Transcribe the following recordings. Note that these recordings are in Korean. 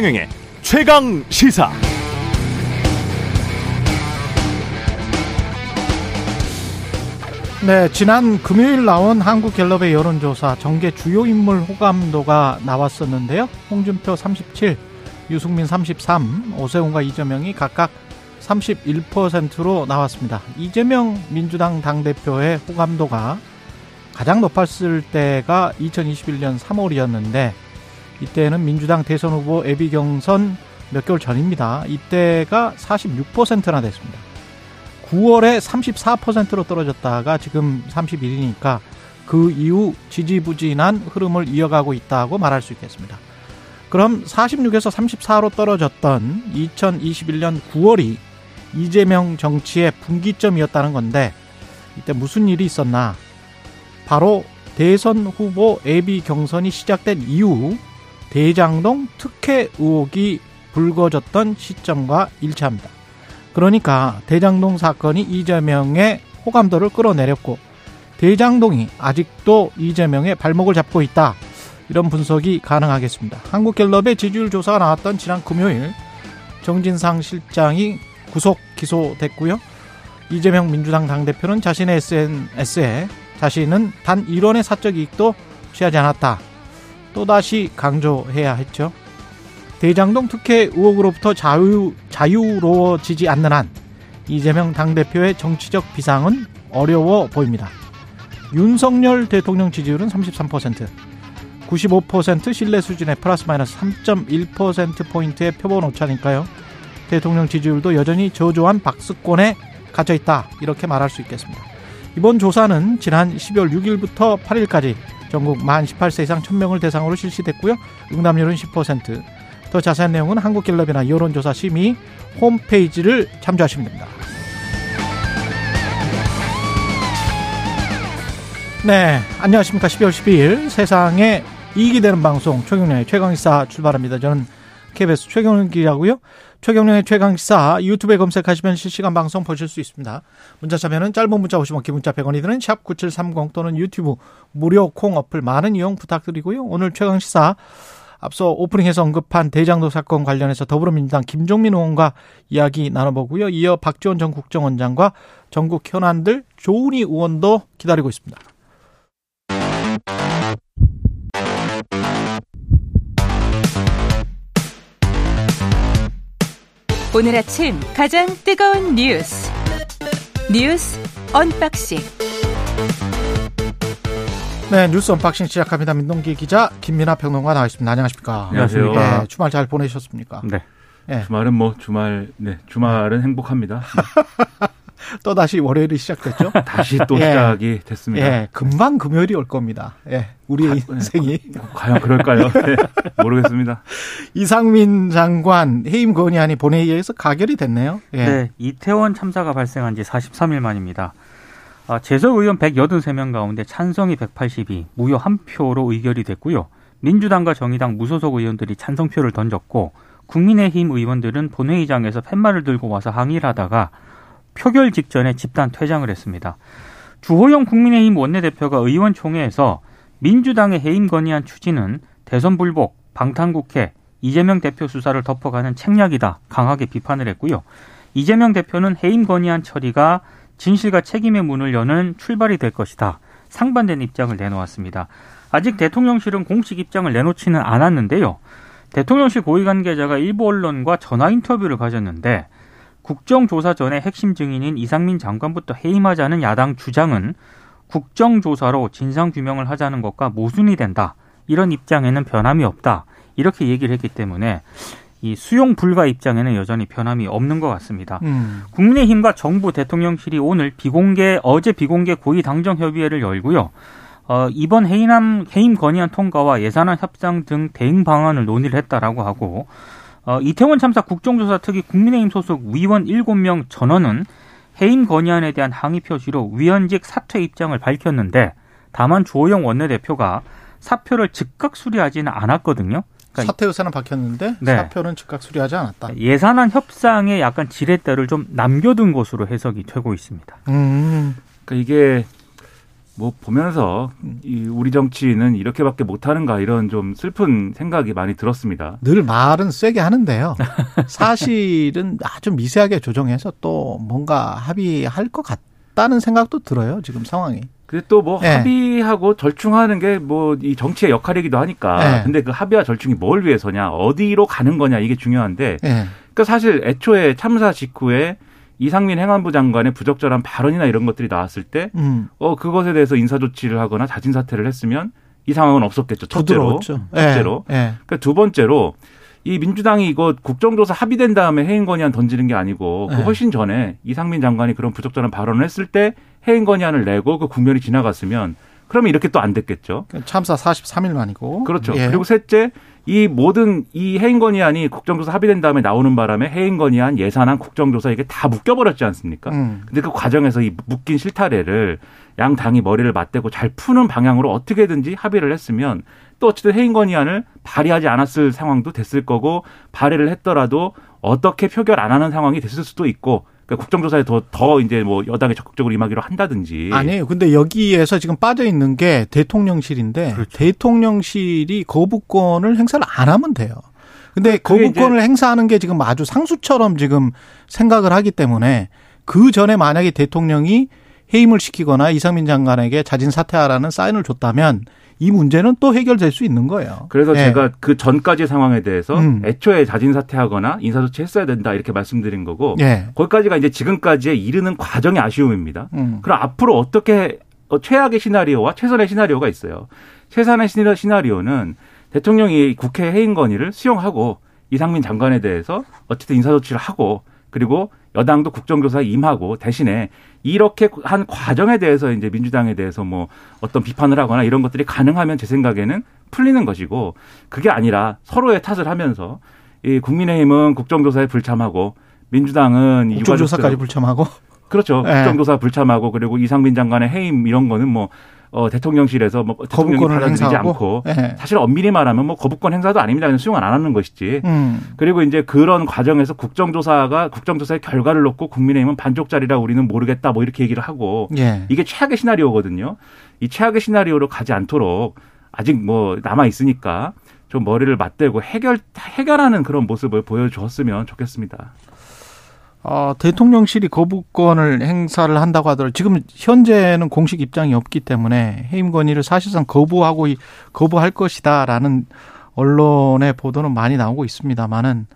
최경영의 최강 시사. 네, 지난 금요일 나온 한국갤럽의 여론조사 정계 주요 인물 호감도가 나왔었는데요. 홍준표 37, 유승민 33, 오세훈과 이재명이 각각 31%로 나왔습니다. 이재명 민주당 당대표의 호감도가 가장 높았을 때가 2021년 3월이었는데 이때는 민주당 대선 후보 예비 경선 몇 개월 전입니다. 이때가 46%나 됐습니다. 9월에 34%로 떨어졌다가 지금 31이니까 그 이후 지지부진한 흐름을 이어가고 있다고 말할 수 있겠습니다. 그럼 46에서 34로 떨어졌던 2021년 9월이 이재명 정치의 분기점이었다는 건데 이때 무슨 일이 있었나? 바로 대선 후보 예비 경선이 시작된 이후 대장동 특혜 의혹이 불거졌던 시점과 일치합니다. 그러니까 대장동 사건이 이재명의 호감도를 끌어내렸고 대장동이 아직도 이재명의 발목을 잡고 있다. 이런 분석이 가능하겠습니다. 한국갤럽의 지지율 조사가 나왔던 지난 금요일 정진상 실장이 구속 기소됐고요. 이재명 민주당 당대표는 자신의 SNS에 자신은 단 1원의 사적 이익도 취하지 않았다. 또다시 강조해야 했죠. 대장동 특혜 의혹으로부터 자유로워지지 않는 한 이재명 당대표의 정치적 비상은 어려워 보입니다. 윤석열 대통령 지지율은 33%, 95% 신뢰 수준의 플러스 마이너스 3.1%포인트의 표본 오차니까요. 대통령 지지율도 여전히 저조한 박스권에 갇혀있다. 이렇게 말할 수 있겠습니다. 이번 조사는 지난 12월 6일부터 8일까지 전국 만 18세 이상 1000명을 대상으로 실시됐고요. 응답률은 10%. 더 자세한 내용은 한국갤럽이나 여론조사 심의 홈페이지를 참조하시면 됩니다. 네, 안녕하십니까. 12월 12일 세상에 이익이 되는 방송 최경영의 최강시사 출발합니다. 저는 KBS 최경영 기자고요. 최경영의 최강시사 유튜브에 검색하시면 실시간 방송 보실 수 있습니다. 문자 참여는 짧은 문자 50원, 긴 문자 100원이 드는 샵 9730 또는 유튜브 무료 콩 어플 많은 이용 부탁드리고요. 오늘 최강시사 앞서 오프닝에서 언급한 대장동 사건 관련해서 더불어민주당 김종민 의원과 이야기 나눠보고요. 이어 박지원 전 국정원장과 전국 현안들 조은희 의원도 기다리고 있습니다. 오늘 아침 가장 뜨거운 뉴스 언박싱. 네, 뉴스 언박싱 시작합니다. 민동기 기자, 김민아 평론가 나와 있습니다. 안녕하십니까? 안녕하세요. 네, 주말 잘 보내셨습니까? 네. 네. 주말은 주말은 행복합니다. 네. 또 다시 월요일이 시작됐죠? 다시 또 시작이 됐습니다. 예, 금방 금요일이 올 겁니다. 예, 우리의 인생이. 과연 그럴까요? 네, 모르겠습니다. 이상민 장관 해임 건의안이 본회의에서 가결이 됐네요. 예. 네, 이태원 참사가 발생한 지 43일 만입니다. 재석 의원 183명 가운데 찬성이 182, 무효 1표로 의결이 됐고요. 민주당과 정의당 무소속 의원들이 찬성표를 던졌고 국민의힘 의원들은 본회의장에서 팻말을 들고 와서 항의를 하다가 표결 직전에 집단 퇴장을 했습니다. 주호영 국민의힘 원내대표가 의원총회에서 민주당의 해임 건의안 추진은 대선 불복, 방탄국회, 이재명 대표 수사를 덮어가는 책략이다. 강하게 비판을 했고요. 이재명 대표는 해임 건의안 처리가 진실과 책임의 문을 여는 출발이 될 것이다. 상반된 입장을 내놓았습니다. 아직 대통령실은 공식 입장을 내놓지는 않았는데요. 대통령실 고위관계자가 일부 언론과 전화 인터뷰를 가졌는데 국정조사 전에 핵심 증인인 이상민 장관부터 해임하자는 야당 주장은 국정조사로 진상규명을 하자는 것과 모순이 된다. 이런 입장에는 변함이 없다. 이렇게 얘기를 했기 때문에 이 수용 불가 입장에는 여전히 변함이 없는 것 같습니다. 국민의힘과 정부 대통령실이 오늘 어제 비공개 고위당정협의회를 열고요. 이번 해임 건의안 통과와 예산안 협상 등 대응 방안을 논의를 했다라고 하고 이태원 참사 국정조사 특위 국민의힘 소속 위원 7명 전원은 해임 건의안에 대한 항의 표시로 위원직 사퇴 입장을 밝혔는데 다만 주호영 원내대표가 사표를 즉각 수리하지는 않았거든요. 그러니까 사퇴 의사는 밝혔는데 네. 사표는 즉각 수리하지 않았다. 예산안 협상에 약간 지렛대를 좀 남겨둔 것으로 해석이 되고 있습니다. 그러니까 이게 뭐 보면서 이 우리 정치인은 이렇게밖에 못하는가 이런 좀 슬픈 생각이 많이 들었습니다. 늘 말은 세게 하는데요. 사실은 아주 미세하게 조정해서 또 뭔가 합의할 것 같다는 생각도 들어요. 지금 상황이. 근데 또 뭐 네. 합의하고 절충하는 게 뭐 이 정치의 역할이기도 하니까. 네. 근데 그 합의와 절충이 뭘 위해서냐, 어디로 가는 거냐 이게 중요한데. 네. 그러니까 사실 애초에 참사 직후에 이상민 행안부 장관의 부적절한 발언이나 이런 것들이 나왔을 때 그것에 대해서 인사조치를 하거나 자진사퇴를 했으면 이 상황은 없었겠죠. 첫째로. 첫째로. 예, 예. 그러니까 두 번째로 이 민주당이 이거 국정조사 합의된 다음에 해임건의안 던지는 게 아니고 그 훨씬 전에 이상민 장관이 그런 부적절한 발언을 했을 때 해임건의안을 내고 그 국면이 지나갔으면 그러면 이렇게 또 안 됐겠죠. 참사 43일 만이고. 그렇죠. 예. 그리고 셋째, 이 모든 이 해임건의안이 국정조사 합의된 다음에 나오는 바람에 해임건의안, 예산안, 국정조사 이게 다 묶여버렸지 않습니까? 근데 그 과정에서 이 묶인 실타래를 양 당이 머리를 맞대고 잘 푸는 방향으로 어떻게든지 합의를 했으면 또 어쨌든 해임건의안을 발의하지 않았을 상황도 됐을 거고, 발의를 했더라도 어떻게 표결 안 하는 상황이 됐을 수도 있고, 그러니까 국정조사에 더 이제 뭐 여당이 적극적으로 임하기로 한다든지. 아니에요. 근데 여기에서 지금 빠져 있는 게 대통령실인데, 그렇죠. 대통령실이 거부권을 행사를 안 하면 돼요. 근데 거부권을 행사하는 게 지금 아주 상수처럼 지금 생각을 하기 때문에, 그 전에 만약에 대통령이 해임을 시키거나 이상민 장관에게 자진 사퇴하라는 사인을 줬다면 이 문제는 또 해결될 수 있는 거예요. 그래서 네. 제가 그 전까지의 상황에 대해서 애초에 자진 사퇴하거나 인사조치 했어야 된다 이렇게 말씀드린 거고 네. 거기까지가 이제 지금까지의 이르는 과정의 아쉬움입니다. 그럼 앞으로 어떻게 최악의 시나리오와 최선의 시나리오가 있어요. 최선의 시나리오는 대통령이 국회 해임 건의를 수용하고 이상민 장관에 대해서 어쨌든 인사조치를 하고 그리고 여당도 국정조사에 임하고 대신에 이렇게 한 과정에 대해서 이제 민주당에 대해서 뭐 어떤 비판을 하거나 이런 것들이 가능하면 제 생각에는 풀리는 것이고, 그게 아니라 서로의 탓을 하면서 이 국민의힘은 국정조사에 불참하고 민주당은 국정조사까지 불참하고 그렇죠. 네. 국정조사 불참하고 그리고 이상민 장관의 해임 이런 거는 뭐 대통령실에서 뭐 대통령이 받아들이지 않고 네. 사실 엄밀히 말하면 뭐 거부권 행사도 아닙니다. 그냥 수용 안 하는 것이지. 그리고 이제 그런 과정에서 국정조사의 결과를 놓고 국민의힘은 반쪽짜리라 우리는 모르겠다 뭐 이렇게 얘기를 하고 예. 이게 최악의 시나리오거든요. 이 최악의 시나리오로 가지 않도록 아직 뭐 남아 있으니까 좀 머리를 맞대고 해결하는 그런 모습을 보여주었으면 좋겠습니다. 대통령실이 거부권을 행사를 한다고 하더라도 지금 현재는 공식 입장이 없기 때문에 해임 건의를 사실상 거부할 것이다라는 언론의 보도는 많이 나오고 있습니다만은,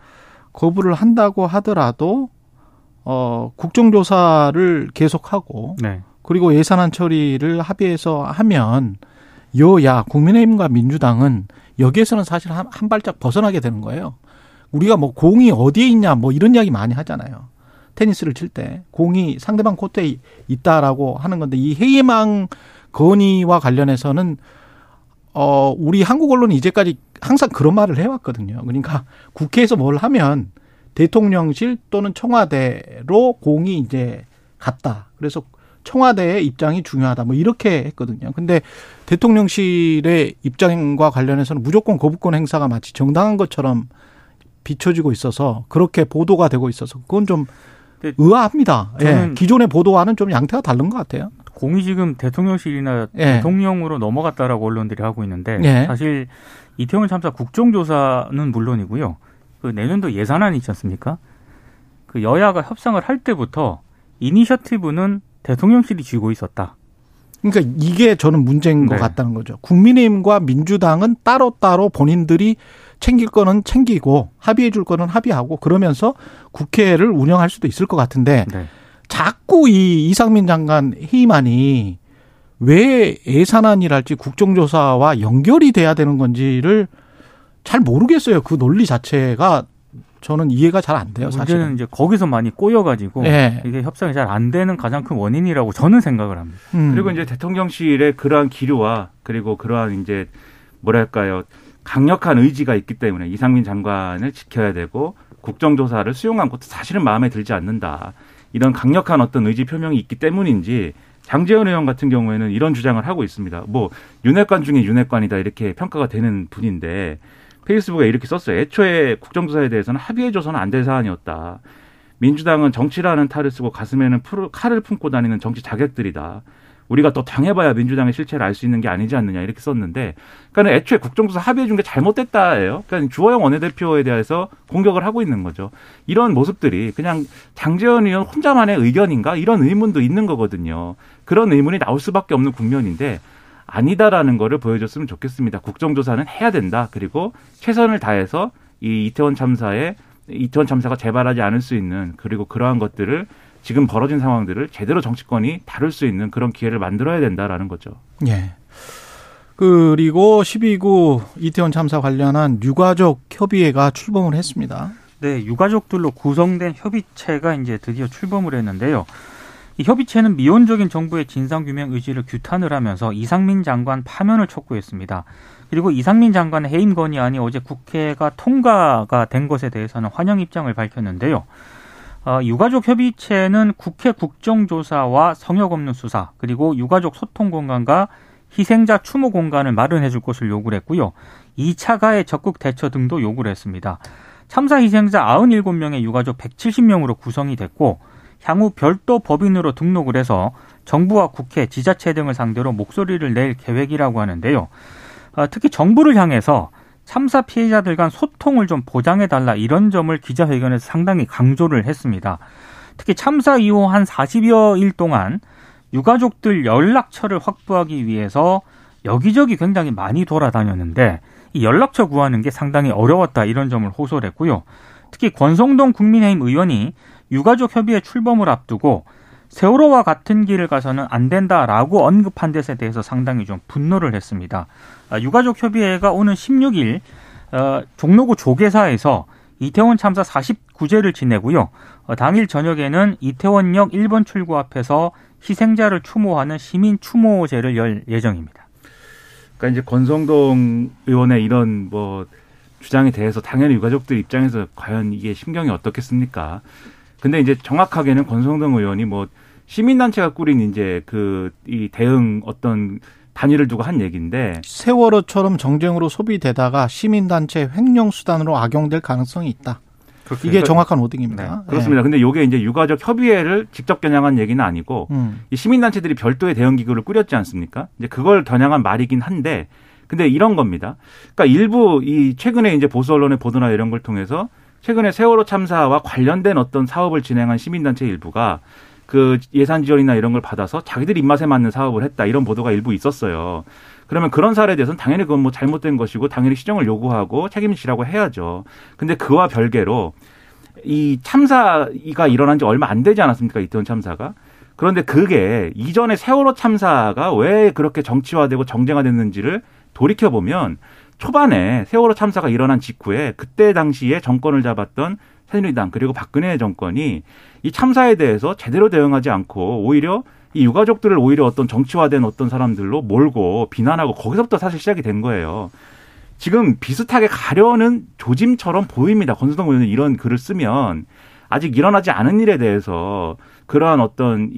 거부를 한다고 하더라도 국정조사를 계속하고 네. 그리고 예산안 처리를 합의해서 하면 여야 국민의힘과 민주당은 여기에서는 사실 한 발짝 벗어나게 되는 거예요. 우리가 뭐 공이 어디에 있냐 뭐 이런 이야기 많이 하잖아요. 테니스를 칠 때 공이 상대방 코트에 있다라고 하는 건데, 이 해임안 건의와 관련해서는 우리 한국 언론이 이제까지 항상 그런 말을 해왔거든요. 그러니까 국회에서 뭘 하면 대통령실 또는 청와대로 공이 이제 갔다. 그래서 청와대의 입장이 중요하다. 뭐 이렇게 했거든요. 근데 대통령실의 입장과 관련해서는 무조건 거부권 행사가 마치 정당한 것처럼 비춰지고 있어서, 그렇게 보도가 되고 있어서 그건 좀 의아합니다. 예. 기존의 보도와는 좀 양태가 다른 것 같아요. 공이 지금 대통령실이나 예. 대통령으로 넘어갔다라고 언론들이 하고 있는데 예. 사실 이태원 참사 국정조사는 물론이고요. 그 내년도 예산안이 있지 않습니까? 그 여야가 협상을 할 때부터 이니셔티브는 대통령실이 쥐고 있었다. 그러니까 이게 저는 문제인 것 네. 같다는 거죠. 국민의힘과 민주당은 따로따로 본인들이 챙길 거는 챙기고 합의해 줄 거는 합의하고 그러면서 국회를 운영할 수도 있을 것 같은데 네. 자꾸 이 이상민 장관 해임안이 왜 예산안이랄지 국정조사와 연결이 돼야 되는 건지를 잘 모르겠어요. 그 논리 자체가 저는 이해가 잘 안 돼요. 사실은. 문제는 이제 거기서 많이 꼬여가지고 네. 이게 협상이 잘 안 되는 가장 큰 원인이라고 저는 생각을 합니다. 그리고 이제 대통령실의 그러한 기류와 그리고 그러한 이제 뭐랄까요, 강력한 의지가 있기 때문에 이상민 장관을 지켜야 되고 국정조사를 수용한 것도 사실은 마음에 들지 않는다. 이런 강력한 어떤 의지 표명이 있기 때문인지 장제원 의원 같은 경우에는 이런 주장을 하고 있습니다. 뭐 윤핵관 중에 윤핵관이다 이렇게 평가가 되는 분인데. 페이스북에 이렇게 썼어요. 애초에 국정조사에 대해서는 합의해줘서는 안 될 사안이었다. 민주당은 정치라는 탈을 쓰고 가슴에는 칼을 품고 다니는 정치 자객들이다. 우리가 더 당해봐야 민주당의 실체를 알 수 있는 게 아니지 않느냐 이렇게 썼는데, 그러니까 애초에 국정조사 합의해준 게 잘못됐다예요. 그러니까 주호영 원내대표에 대해서 공격을 하고 있는 거죠. 이런 모습들이 그냥 장제원 의원 혼자만의 의견인가 이런 의문도 있는 거거든요. 그런 의문이 나올 수밖에 없는 국면인데 아니다라는 거를 보여줬으면 좋겠습니다. 국정조사는 해야 된다. 그리고 최선을 다해서 이 이태원 참사가 재발하지 않을 수 있는, 그리고 그러한 것들을 지금 벌어진 상황들을 제대로 정치권이 다룰 수 있는 그런 기회를 만들어야 된다라는 거죠. 예. 그리고 12구 이태원 참사 관련한 유가족 협의회가 출범을 했습니다. 네, 유가족들로 구성된 협의체가 이제 드디어 출범을 했는데요. 이 협의체는 미온적인 정부의 진상규명 의지를 규탄을 하면서 이상민 장관 파면을 촉구했습니다. 그리고 이상민 장관의 해임 건의안이 어제 국회가 통과가 된 것에 대해서는 환영 입장을 밝혔는데요. 유가족 협의체는 국회 국정조사와 성역 없는 수사, 그리고 유가족 소통 공간과 희생자 추모 공간을 마련해 줄 것을 요구를 했고요. 2차 가해 적극 대처 등도 요구를 했습니다. 참사 희생자 97명의 유가족 170명으로 구성이 됐고, 향후 별도 법인으로 등록을 해서 정부와 국회, 지자체 등을 상대로 목소리를 낼 계획이라고 하는데요. 특히 정부를 향해서 참사 피해자들 간 소통을 좀 보장해달라, 이런 점을 기자회견에서 상당히 강조를 했습니다. 특히 참사 이후 한 40여 일 동안 유가족들 연락처를 확보하기 위해서 여기저기 굉장히 많이 돌아다녔는데 이 연락처 구하는 게 상당히 어려웠다, 이런 점을 호소를 했고요. 특히 권성동 국민의힘 의원이 유가족 협의회 출범을 앞두고 세월호와 같은 길을 가서는 안 된다라고 언급한 데에 대해서 상당히 좀 분노를 했습니다. 유가족 협의회가 오는 16일 종로구 조계사에서 이태원 참사 49제를 지내고요. 당일 저녁에는 이태원역 1번 출구 앞에서 희생자를 추모하는 시민 추모제를 열 예정입니다. 그러니까 이제 권성동 의원의 이런 주장에 대해서 당연히 유가족들 입장에서 과연 이게 심경이 어떻겠습니까? 근데 이제 정확하게는 권성동 의원이 시민단체가 꾸린 이제 이 대응 어떤 단위를 두고 한 얘기인데, 세월호처럼 정쟁으로 소비되다가 시민단체 횡령수단으로 악용될 가능성이 있다. 그렇습니다. 이게 정확한 워딩입니다. 네, 그렇습니다. 네. 근데 이게 이제 유가족 협의회를 직접 겨냥한 얘기는 아니고, 이 시민단체들이 별도의 대응기구를 꾸렸지 않습니까? 이제 그걸 겨냥한 말이긴 한데, 근데 이런 겁니다. 그러니까 일부 이 최근에 이제 보수 언론의 보도나 이런 걸 통해서 최근에 세월호 참사와 관련된 어떤 사업을 진행한 시민단체 일부가 그 예산 지원이나 이런 걸 받아서 자기들 입맛에 맞는 사업을 했다, 이런 보도가 일부 있었어요. 그러면 그런 사례에 대해서는 당연히 그건 잘못된 것이고 당연히 시정을 요구하고 책임지라고 해야죠. 근데 그와 별개로 이 참사가 일어난 지 얼마 안 되지 않았습니까? 이태원 참사가. 그런데 그게 이전에 세월호 참사가 왜 그렇게 정치화되고 정쟁화됐는지를 돌이켜보면 초반에 세월호 참사가 일어난 직후에 그때 당시에 정권을 잡았던 새누리당 그리고 박근혜 정권이 이 참사에 대해서 제대로 대응하지 않고 오히려 이 유가족들을 오히려 어떤 정치화된 어떤 사람들로 몰고 비난하고 거기서부터 사실 시작이 된 거예요. 지금 비슷하게 가려는 조짐처럼 보입니다. 권성동 의원이 이런 글을 쓰면 아직 일어나지 않은 일에 대해서 그러한 어떤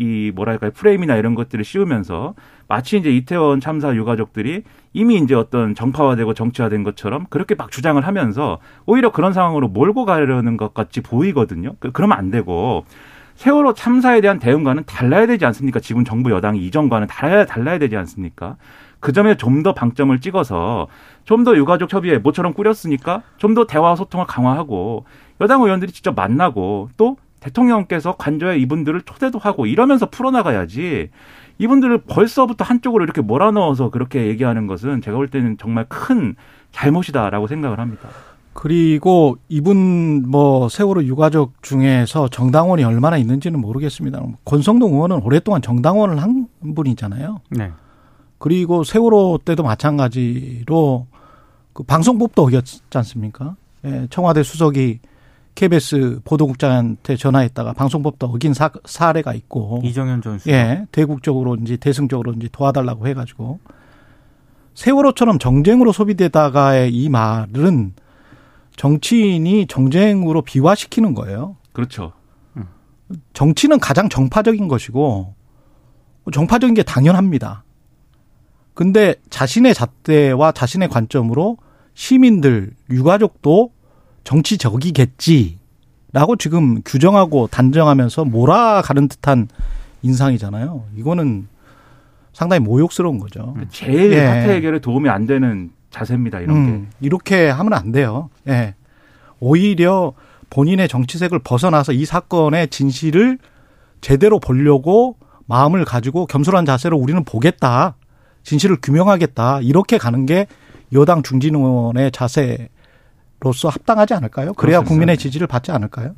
프레임이나 이런 것들을 씌우면서 마치 이제 이태원 참사 유가족들이 이미 이제 어떤 정파화되고 정치화된 것처럼 그렇게 막 주장을 하면서 오히려 그런 상황으로 몰고 가려는 것 같이 보이거든요. 그러면 안 되고 세월호 참사에 대한 대응과는 달라야 되지 않습니까? 지금 정부 여당 이전과는 달라야 되지 않습니까? 그 점에 좀 더 방점을 찍어서 좀 더 유가족 협의회 모처럼 꾸렸으니까 좀 더 대화 소통을 강화하고 여당 의원들이 직접 만나고 또 대통령께서 관저에 이분들을 초대도 하고 이러면서 풀어나가야지, 이분들을 벌써부터 한쪽으로 이렇게 몰아넣어서 그렇게 얘기하는 것은 제가 볼 때는 정말 큰 잘못이다라고 생각을 합니다. 그리고 이분 세월호 유가족 중에서 정당원이 얼마나 있는지는 모르겠습니다. 권성동 의원은 오랫동안 정당원을 한 분이잖아요. 네. 그리고 세월호 때도 마찬가지로 그 방송법도 어겼지 않습니까? 예, 청와대 수석이 KBS 보도국장한테 전화했다가 방송법도 어긴 사례가 있고, 이정현 전 수석. 예, 대국적으로인지 대승적으로인지 도와달라고 해가지고 세월호처럼 정쟁으로 소비되다가의 이 말은 정치인이 정쟁으로 비화시키는 거예요. 그렇죠. 정치는 가장 정파적인 것이고 정파적인 게 당연합니다. 근데 자신의 잣대와 자신의 관점으로 시민들, 유가족도 정치적이겠지라고 지금 규정하고 단정하면서 몰아가는 듯한 인상이잖아요. 이거는 상당히 모욕스러운 거죠. 제일 사태 해결에 도움이 안 되는 자세입니다. 이런 게. 이렇게 하면 안 돼요. 예. 오히려 본인의 정치색을 벗어나서 이 사건의 진실을 제대로 보려고 마음을 가지고 겸손한 자세로 우리는 보겠다. 진실을 규명하겠다. 이렇게 가는 게 여당 중진 의원의 자세로서 합당하지 않을까요? 그래야 그렇습니다. 국민의 지지를 받지 않을까요?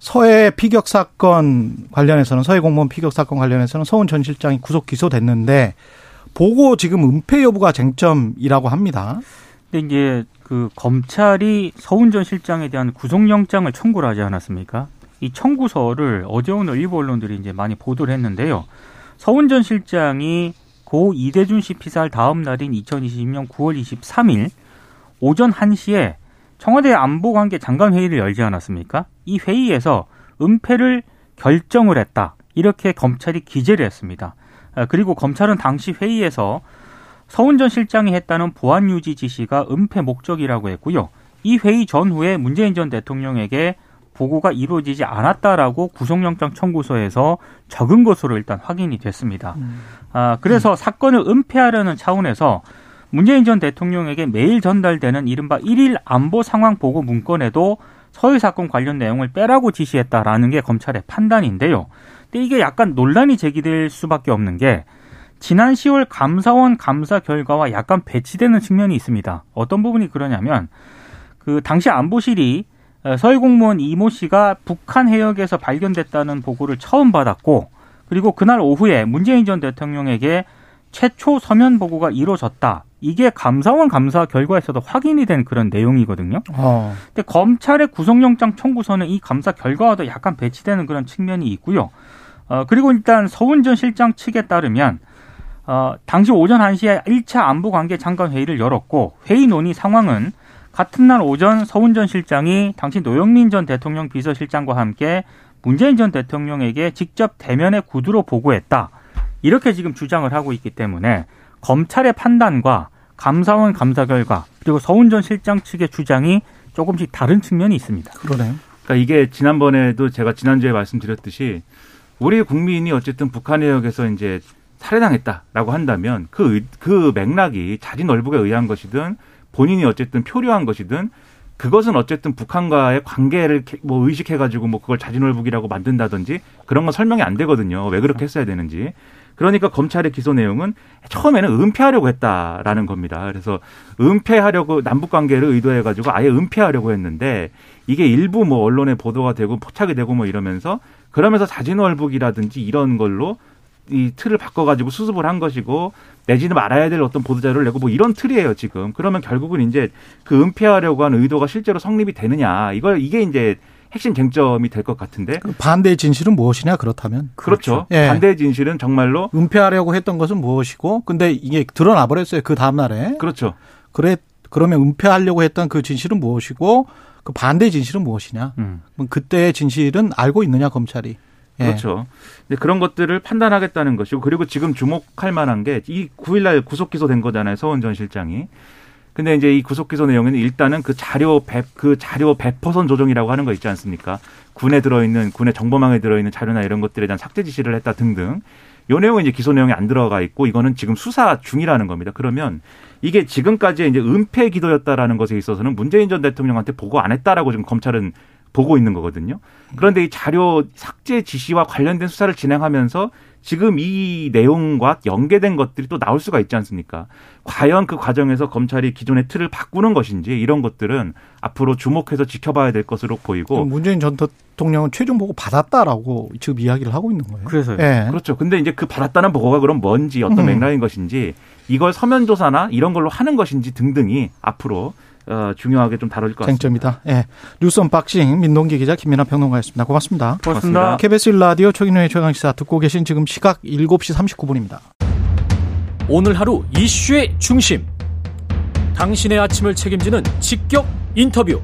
서해 피격 사건 관련해서는, 서해 공무원 피격 사건 관련해서는 서훈 전 실장이 구속 기소됐는데 보고 지금 은폐 여부가 쟁점이라고 합니다. 근데 이제 그 검찰이 서훈 전 실장에 대한 구속영장을 청구를 하지 않았습니까? 이 청구서를 어제 오늘 일부 언론들이 이제 많이 보도를 했는데요. 서훈 전 실장이 고 이대준 씨 피살 다음 날인 2020년 9월 23일 오전 1시에 청와대 안보관계 장관회의를 열지 않았습니까? 이 회의에서 은폐를 결정을 했다. 이렇게 검찰이 기재를 했습니다. 그리고 검찰은 당시 회의에서 서훈 전 실장이 했다는 보안유지 지시가 은폐 목적이라고 했고요. 이 회의 전후에 문재인 전 대통령에게 보고가 이루어지지 않았다라고 구속영장 청구서에서 적은 것으로 일단 확인이 됐습니다. 그래서 사건을 은폐하려는 차원에서 문재인 전 대통령에게 매일 전달되는 이른바 1일 안보 상황 보고 문건에도 서해 사건 관련 내용을 빼라고 지시했다라는 게 검찰의 판단인데요. 근데 이게 약간 논란이 제기될 수밖에 없는 게 지난 10월 감사원 감사 결과와 약간 배치되는 측면이 있습니다. 어떤 부분이 그러냐면 그 당시 안보실이 서해 공무원 이모 씨가 북한 해역에서 발견됐다는 보고를 처음 받았고 그리고 그날 오후에 문재인 전 대통령에게 최초 서면 보고가 이루어졌다. 이게 감사원 감사 결과에서도 확인이 된 그런 내용이거든요. 근데 검찰의 구속영장 청구서는 이 감사 결과와도 약간 배치되는 그런 측면이 있고요. 그리고 일단 서훈 전 실장 측에 따르면 당시 오전 1시에 1차 안보관계 장관회의를 열었고 회의 논의 상황은 같은 날 오전 서훈 전 실장이 당시 노영민 전 대통령 비서실장과 함께 문재인 전 대통령에게 직접 대면의 구두로 보고했다. 이렇게 지금 주장을 하고 있기 때문에 검찰의 판단과 감사원 감사 결과 그리고 서훈 전 실장 측의 주장이 조금씩 다른 측면이 있습니다. 그러네요. 그러니까 이게 지난번에도 제가 지난주에 말씀드렸듯이 우리 국민이 어쨌든 북한 해역에서 이제 살해당했다라고 한다면 그 맥락이 자진 얼북에 의한 것이든 본인이 어쨌든 표류한 것이든 그것은 어쨌든 북한과의 관계를 뭐 의식해가지고 뭐 그걸 자진 얼북이라고 만든다든지 그런 건 설명이 안 되거든요. 왜 그렇게 했어야 되는지. 그러니까 검찰의 기소 내용은 처음에는 은폐하려고 했다라는 겁니다. 그래서 은폐하려고 남북관계를 의도해가지고 아예 은폐하려고 했는데 이게 일부 뭐 언론에 보도가 되고 포착이 되고 뭐 이러면서 그러면서 자진월북이라든지 이런 걸로 이 틀을 바꿔가지고 수습을 한 것이고 내지는 말아야 될 어떤 보도자료를 내고 뭐 이런 틀이에요 지금. 그러면 결국은 이제 그 은폐하려고 한 의도가 실제로 성립이 되느냐 이게 이제 핵심 쟁점이 될 것 같은데. 반대의 진실은 무엇이냐 그렇다면. 그렇죠. 예. 반대의 진실은 정말로. 은폐하려고 했던 것은 무엇이고. 근데 이게 드러나 버렸어요. 그 다음 날에. 그렇죠. 그러면 은폐하려고 했던 그 진실은 무엇이고 그 반대의 진실은 무엇이냐. 그때의 진실은 알고 있느냐 검찰이. 예. 그렇죠. 근데 그런 것들을 판단하겠다는 것이고 그리고 지금 주목할 만한 게 이 9일날 구속 기소된 거잖아요. 서훈 전 실장이. 근데 이제 이 구속기소 내용에는 일단은 그 자료 배포선 조정이라고 하는 거 있지 않습니까? 군의 정보망에 들어있는 자료나 이런 것들에 대한 삭제 지시를 했다 등등. 요 내용은 이제 기소 내용이 안 들어가 있고 이거는 지금 수사 중이라는 겁니다. 그러면 이게 지금까지의 이제 은폐 기도였다라는 것에 있어서는 문재인 전 대통령한테 보고 안 했다라고 지금 검찰은 보고 있는 거거든요. 그런데 이 자료 삭제 지시와 관련된 수사를 진행하면서 지금 이 내용과 연계된 것들이 또 나올 수가 있지 않습니까? 과연 그 과정에서 검찰이 기존의 틀을 바꾸는 것인지 이런 것들은 앞으로 주목해서 지켜봐야 될 것으로 보이고. 문재인 전 대통령은 최종 보고 받았다라고 지금 이야기를 하고 있는 거예요. 그래서요. 네. 그렇죠. 근데 이제 그 받았다는 보고가 그럼 뭔지 어떤 맥락인 것인지 이걸 서면 조사나 이런 걸로 하는 것인지 등등이 앞으로 중요하게 좀 다룰 것 쟁점이다. 같습니다. 예. 뉴스 언박싱 민동기 기자 김민아 평론가였습니다. 고맙습니다. 고맙습니다. KBS 1라디오 최경영의 최강시사 듣고 계신 지금 시각 7시 39분입니다. 오늘 하루 이슈의 중심. 당신의 아침을 책임지는 직격 인터뷰.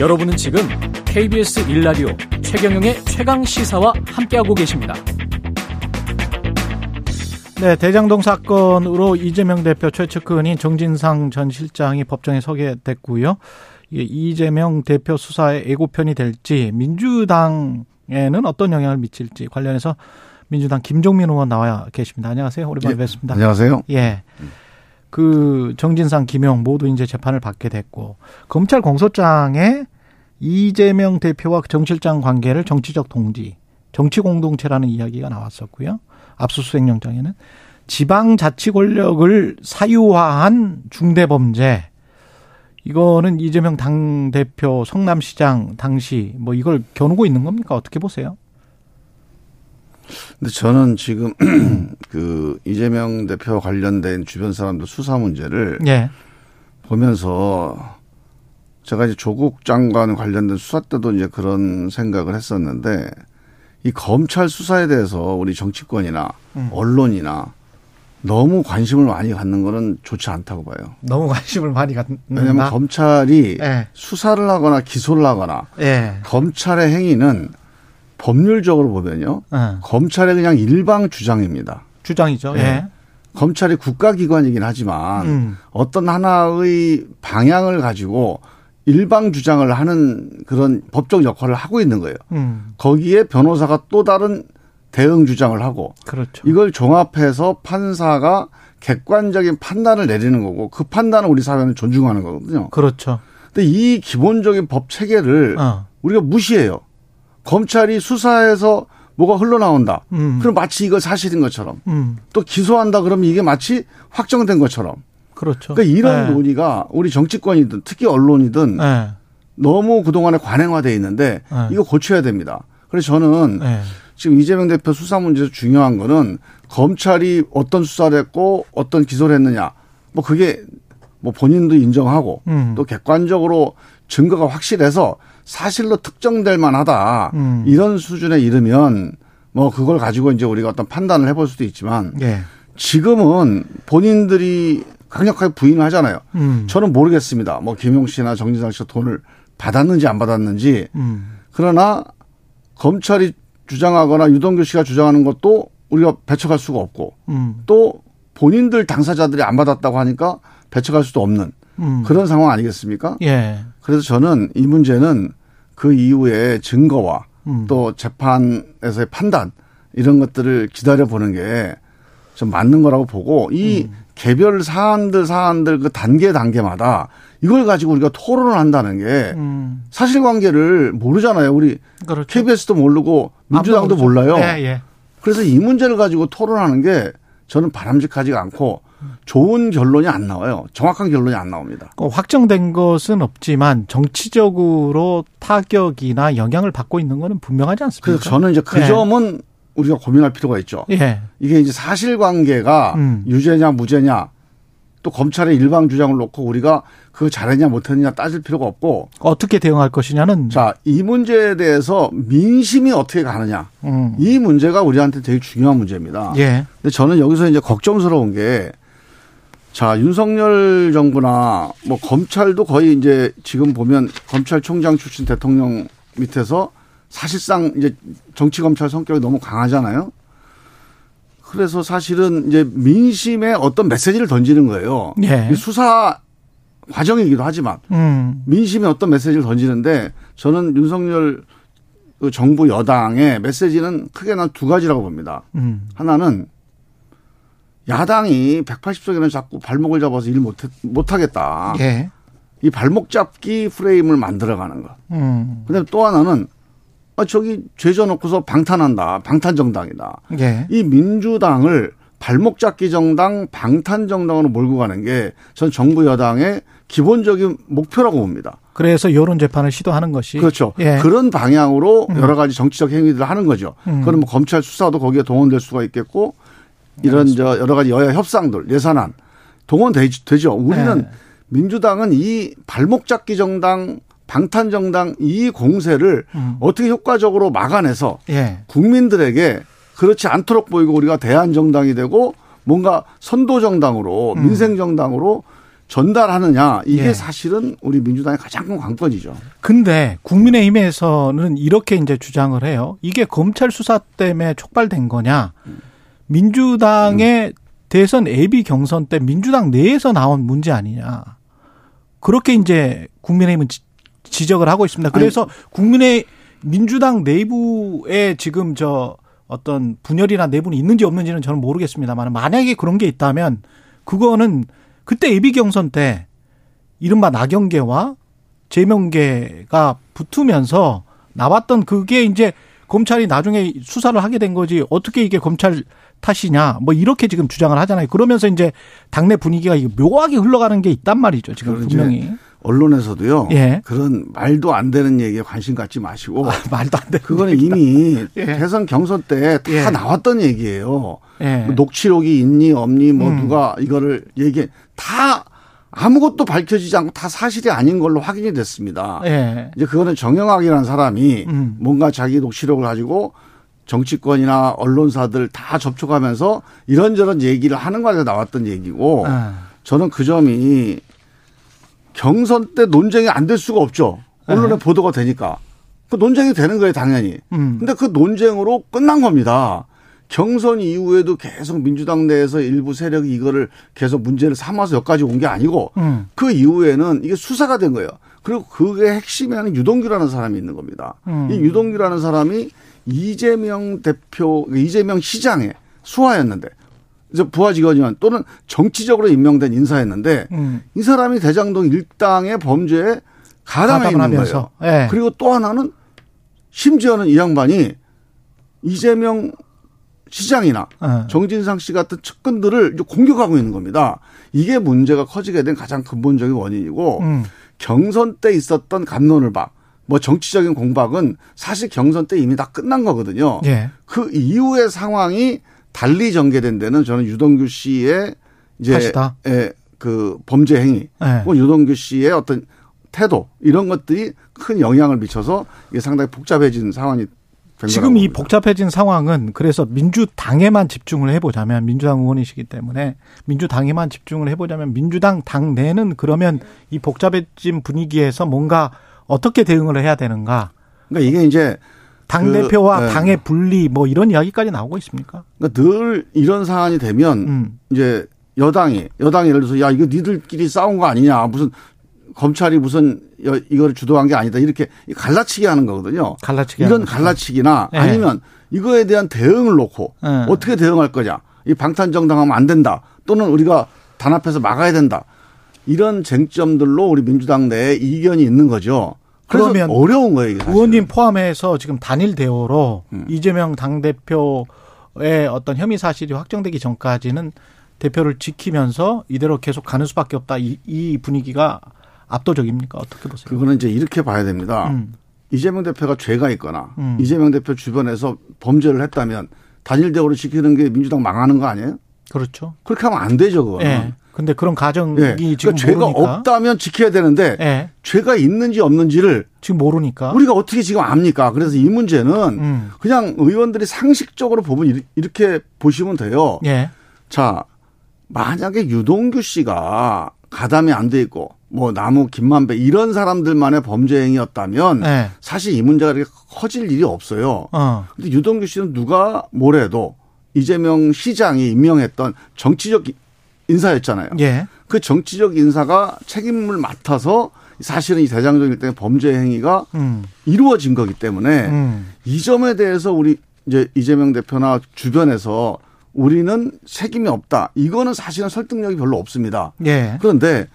여러분은 지금 KBS 1라디오 최경영의 최강시사와 함께하고 계십니다. 네, 대장동 사건으로 이재명 대표 최측근인 정진상 전 실장이 법정에 서게 됐고요. 이재명 대표 수사에 애고편이 될지 민주당에는 어떤 영향을 미칠지 관련해서 민주당 김종민 의원 나와 계십니다. 안녕하세요. 오랜만에 뵙습니다. 안녕하세요. 예. 그 정진상, 김영 모두 이제 재판을 받게 됐고, 검찰 공소장에 이재명 대표와 정실장 관계를 정치적 동지, 정치 공동체라는 이야기가 나왔었고요. 압수수색 영장에는 지방 자치 권력을 사유화한 중대 범죄, 이거는 이재명 당대표, 성남시장 당시 뭐 이걸 겨누고 있는 겁니까? 어떻게 보세요? 근데 저는 지금 그 이재명 대표 관련된 주변 사람들 수사 문제를 예. 보면서 제가 이제 조국 장관 관련된 수사 때도 이제 그런 생각을 했었는데, 이 검찰 수사에 대해서 우리 정치권이나 언론이나 너무 관심을 많이 갖는 거는 좋지 않다고 봐요. 너무 관심을 많이 갖는다. 왜냐하면 검찰이 예. 수사를 하거나 기소를 하거나 예. 검찰의 행위는 법률적으로 보면요. 검찰의 그냥 일방 주장입니다. 주장이죠. 예. 예. 검찰이 국가기관이긴 하지만 어떤 하나의 방향을 가지고 일방 주장을 하는 그런 법적 역할을 하고 있는 거예요. 거기에 변호사가 또 다른 대응 주장을 하고 그렇죠. 이걸 종합해서 판사가 객관적인 판단을 내리는 거고, 그 판단을 우리 사회는 존중하는 거거든요. 그렇죠. 근데 이 기본적인 법 체계를 우리가 무시해요. 검찰이 수사해서 뭐가 흘러나온다. 그럼 마치 이거 사실인 것처럼. 또 기소한다 그러면 이게 마치 확정된 것처럼. 그렇죠. 그러니까 이런 네. 논의가 우리 정치권이든 특히 언론이든 네. 너무 그동안에 관행화되어 있는데 네. 이거 고쳐야 됩니다. 그래서 저는 네. 지금 이재명 대표 수사 문제에서 중요한 거는 검찰이 어떤 수사를 했고 어떤 기소를 했느냐. 뭐 그게 뭐 본인도 인정하고 또 객관적으로 증거가 확실해서 사실로 특정될 만하다. 이런 수준에 이르면 뭐 그걸 가지고 이제 우리가 어떤 판단을 해볼 수도 있지만 예. 지금은 본인들이 강력하게 부인을 하잖아요. 저는 모르겠습니다. 뭐 김용 씨나 정진상 씨가 돈을 받았는지 안 받았는지. 그러나 검찰이 주장하거나 유동규 씨가 주장하는 것도 우리가 배척할 수가 없고 또 본인들 당사자들이 안 받았다고 하니까 배척할 수도 없는 그런 상황 아니겠습니까? 예. 그래서 저는 이 문제는 그 이후에 증거와 또 재판에서의 판단 이런 것들을 기다려보는 게 좀 맞는 거라고 보고, 이 개별 사안들 그 단계마다 이걸 가지고 우리가 토론을 한다는 게 사실관계를 모르잖아요. 우리 그렇죠. KBS도 모르고 민주당도 몰라요. 예, 예. 그래서 이 문제를 가지고 토론하는 게 저는 바람직하지가 않고 좋은 결론이 안 나와요. 정확한 결론이 안 나옵니다. 확정된 것은 없지만 정치적으로 타격이나 영향을 받고 있는 건 분명하지 않습니까? 그래서 저는 이제 그 예. 점은 우리가 고민할 필요가 있죠. 예. 이게 이제 사실관계가 유죄냐 무죄냐, 또 검찰의 일방 주장을 놓고 우리가 그거 잘했냐 못했냐 따질 필요가 없고, 어떻게 대응할 것이냐는. 자, 이 문제에 대해서 민심이 어떻게 가느냐. 이 문제가 우리한테 되게 중요한 문제입니다. 예. 근데 저는 여기서 이제 걱정스러운 게, 자, 윤석열 정부나 뭐 검찰도 거의 이제 지금 보면 검찰총장 출신 대통령 밑에서 사실상 이제 정치검찰 성격이 너무 강하잖아요. 그래서 사실은 이제 민심에 어떤 메시지를 던지는 거예요. 예. 수사 과정이기도 하지만 민심에 어떤 메시지를 던지는데, 저는 윤석열 정부 여당의 메시지는 크게 난 두 가지라고 봅니다. 하나는 야당이 180석이나 자꾸 발목을 잡아서 일 못하겠다. 예. 이 발목 잡기 프레임을 만들어가는 것. 그런데 또 하나는, 아, 저기 죄져 놓고서 방탄한다. 방탄정당이다. 예. 이 민주당을 발목 잡기 정당, 방탄정당으로 몰고 가는 게 전 정부 여당의 기본적인 목표라고 봅니다. 그래서 여론재판을 시도하는 것이. 그렇죠. 예. 그런 방향으로 여러 가지 정치적 행위들을 하는 거죠. 그럼 뭐 검찰 수사도 거기에 동원될 수가 있겠고, 이런 저 여러 가지 여야 협상들, 예산안 동원되죠. 우리는 네. 민주당은 이 발목 잡기 정당, 방탄 정당 이 공세를 어떻게 효과적으로 막아내서 예. 국민들에게 그렇지 않도록 보이고 우리가 대안 정당이 되고 뭔가 선도 정당으로 민생 정당으로 전달하느냐, 이게 예. 사실은 우리 민주당의 가장 큰 관건이죠. 근데 국민의힘에서는 이렇게 이제 주장을 해요. 이게 검찰 수사 때문에 촉발된 거냐? 민주당의 대선 예비 경선 때 민주당 내에서 나온 문제 아니냐. 그렇게 이제 국민의힘은 지적을 하고 있습니다. 그래서 국민의 민주당 내부에 지금 저 어떤 분열이나 내분이 있는지 없는지는 저는 모르겠습니다만 만약에 그런 게 있다면 그거는 그때 예비 경선 때 이른바 나경계와 재명계가 붙으면서 나왔던 그게 이제 검찰이 나중에 수사를 하게 된 거지 어떻게 이게 검찰 탓이냐 뭐 이렇게 지금 주장을 하잖아요. 그러면서 이제 당내 분위기가 묘하게 흘러가는 게 있단 말이죠. 지금 분명히. 언론에서도요. 예. 그런 말도 안 되는 얘기에 관심 갖지 마시고. 아, 말도 안 되는. 그거는 이미 예. 대선 경선 때 다 예. 나왔던 얘기예요. 예. 뭐 녹취록이 있니 없니 뭐 누가 이거를 얘기해. 다 아무것도 밝혀지지 않고 다 사실이 아닌 걸로 확인이 됐습니다. 예. 이제 그거는 정영학이라는 사람이 뭔가 자기 녹취록을 가지고 정치권이나 언론사들 다 접촉하면서 이런저런 얘기를 하는 과정에 나왔던 얘기고 저는 그 점이 경선 때 논쟁이 안 될 수가 없죠. 언론에 보도가 되니까. 그 논쟁이 되는 거예요, 당연히. 근데 그 논쟁으로 끝난 겁니다. 경선 이후에도 계속 민주당 내에서 일부 세력이 이거를 계속 문제를 삼아서 여기까지 온 게 아니고 그 이후에는 이게 수사가 된 거예요. 그리고 그게 핵심에는 유동규라는 사람이 있는 겁니다. 이 유동규라는 사람이 이재명 대표, 이재명 시장의 수하였는데 이제 부하 직원이면 또는 정치적으로 임명된 인사였는데 이 사람이 대장동 일당의 범죄에 가담해 있는 거예요. 네. 그리고 또 하나는 심지어는 이 양반이 이재명 시장이나 정진상 씨 같은 측근들을 공격하고 있는 겁니다. 이게 문제가 커지게 된 가장 근본적인 원인이고 경선 때 있었던 갑론을박 뭐 정치적인 공박은 사실 경선 때 이미 다 끝난 거거든요. 예. 그 이후의 상황이 달리 전개된 데는 저는 유동규 씨의 이제 그 범죄 행위, 예. 유동규 씨의 어떤 태도 이런 것들이 큰 영향을 미쳐서 이게 상당히 복잡해진 상황이. 지금 이 복잡해진 상황은 그래서 민주당에만 집중을 해보자면 민주당 의원이시기 때문에 민주당에만 집중을 해보자면 민주당 당내는 그러면 이 복잡해진 분위기에서 뭔가 어떻게 대응을 해야 되는가. 그러니까 이게 이제 당대표와 당의 분리 뭐 이런 이야기까지 나오고 있습니까? 그러니까 늘 이런 사안이 되면 이제 여당이 예를 들어서 야 이거 니들끼리 싸운 거 아니냐 무슨 검찰이 무슨 이걸 주도한 게 아니다 이렇게 갈라치기 하는 거거든요. 갈라치기 이런 갈라치기나 네. 아니면 이거에 대한 대응을 놓고 네. 어떻게 대응할 거냐. 이 방탄정당하면 안 된다. 또는 우리가 단합해서 막아야 된다. 이런 쟁점들로 우리 민주당 내에 이견이 있는 거죠. 그래서 그러면 어려운 거예요. 이게 의원님 포함해서 지금 단일 대오로 이재명 당대표의 어떤 혐의 사실이 확정되기 전까지는 대표를 지키면서 이대로 계속 가는 수밖에 없다. 이 분위기가 압도적입니까? 어떻게 보세요? 그거는 이제 이렇게 봐야 됩니다. 이재명 대표가 죄가 있거나 이재명 대표 주변에서 범죄를 했다면 단일 대우를 지키는 게 민주당 망하는 거 아니에요? 그렇죠. 그렇게 하면 안 되죠, 그거는. 네. 근데 그런 가정이 네. 지금 그러니까 죄가 모르니까. 없다면 지켜야 되는데 네. 죄가 있는지 없는지를 지금 모르니까 우리가 어떻게 지금 압니까? 그래서 이 문제는 그냥 의원들이 상식적으로 보면 이렇게 보시면 돼요. 네. 자, 만약에 유동규 씨가 가담이 안 돼 있고 뭐 남우, 김만배 이런 사람들만의 범죄 행위였다면 네. 사실 이 문제가 이렇게 커질 일이 없어요. 근데 유동규 씨는 누가 뭐래도 이재명 시장이 임명했던 정치적 인사였잖아요. 예. 그 정치적 인사가 책임을 맡아서 사실은 이 대장동 일당의 범죄 행위가 이루어진 거기 때문에 이 점에 대해서 우리 이제 이재명 대표나 주변에서 우리는 책임이 없다. 이거는 사실은 설득력이 별로 없습니다. 예. 그런데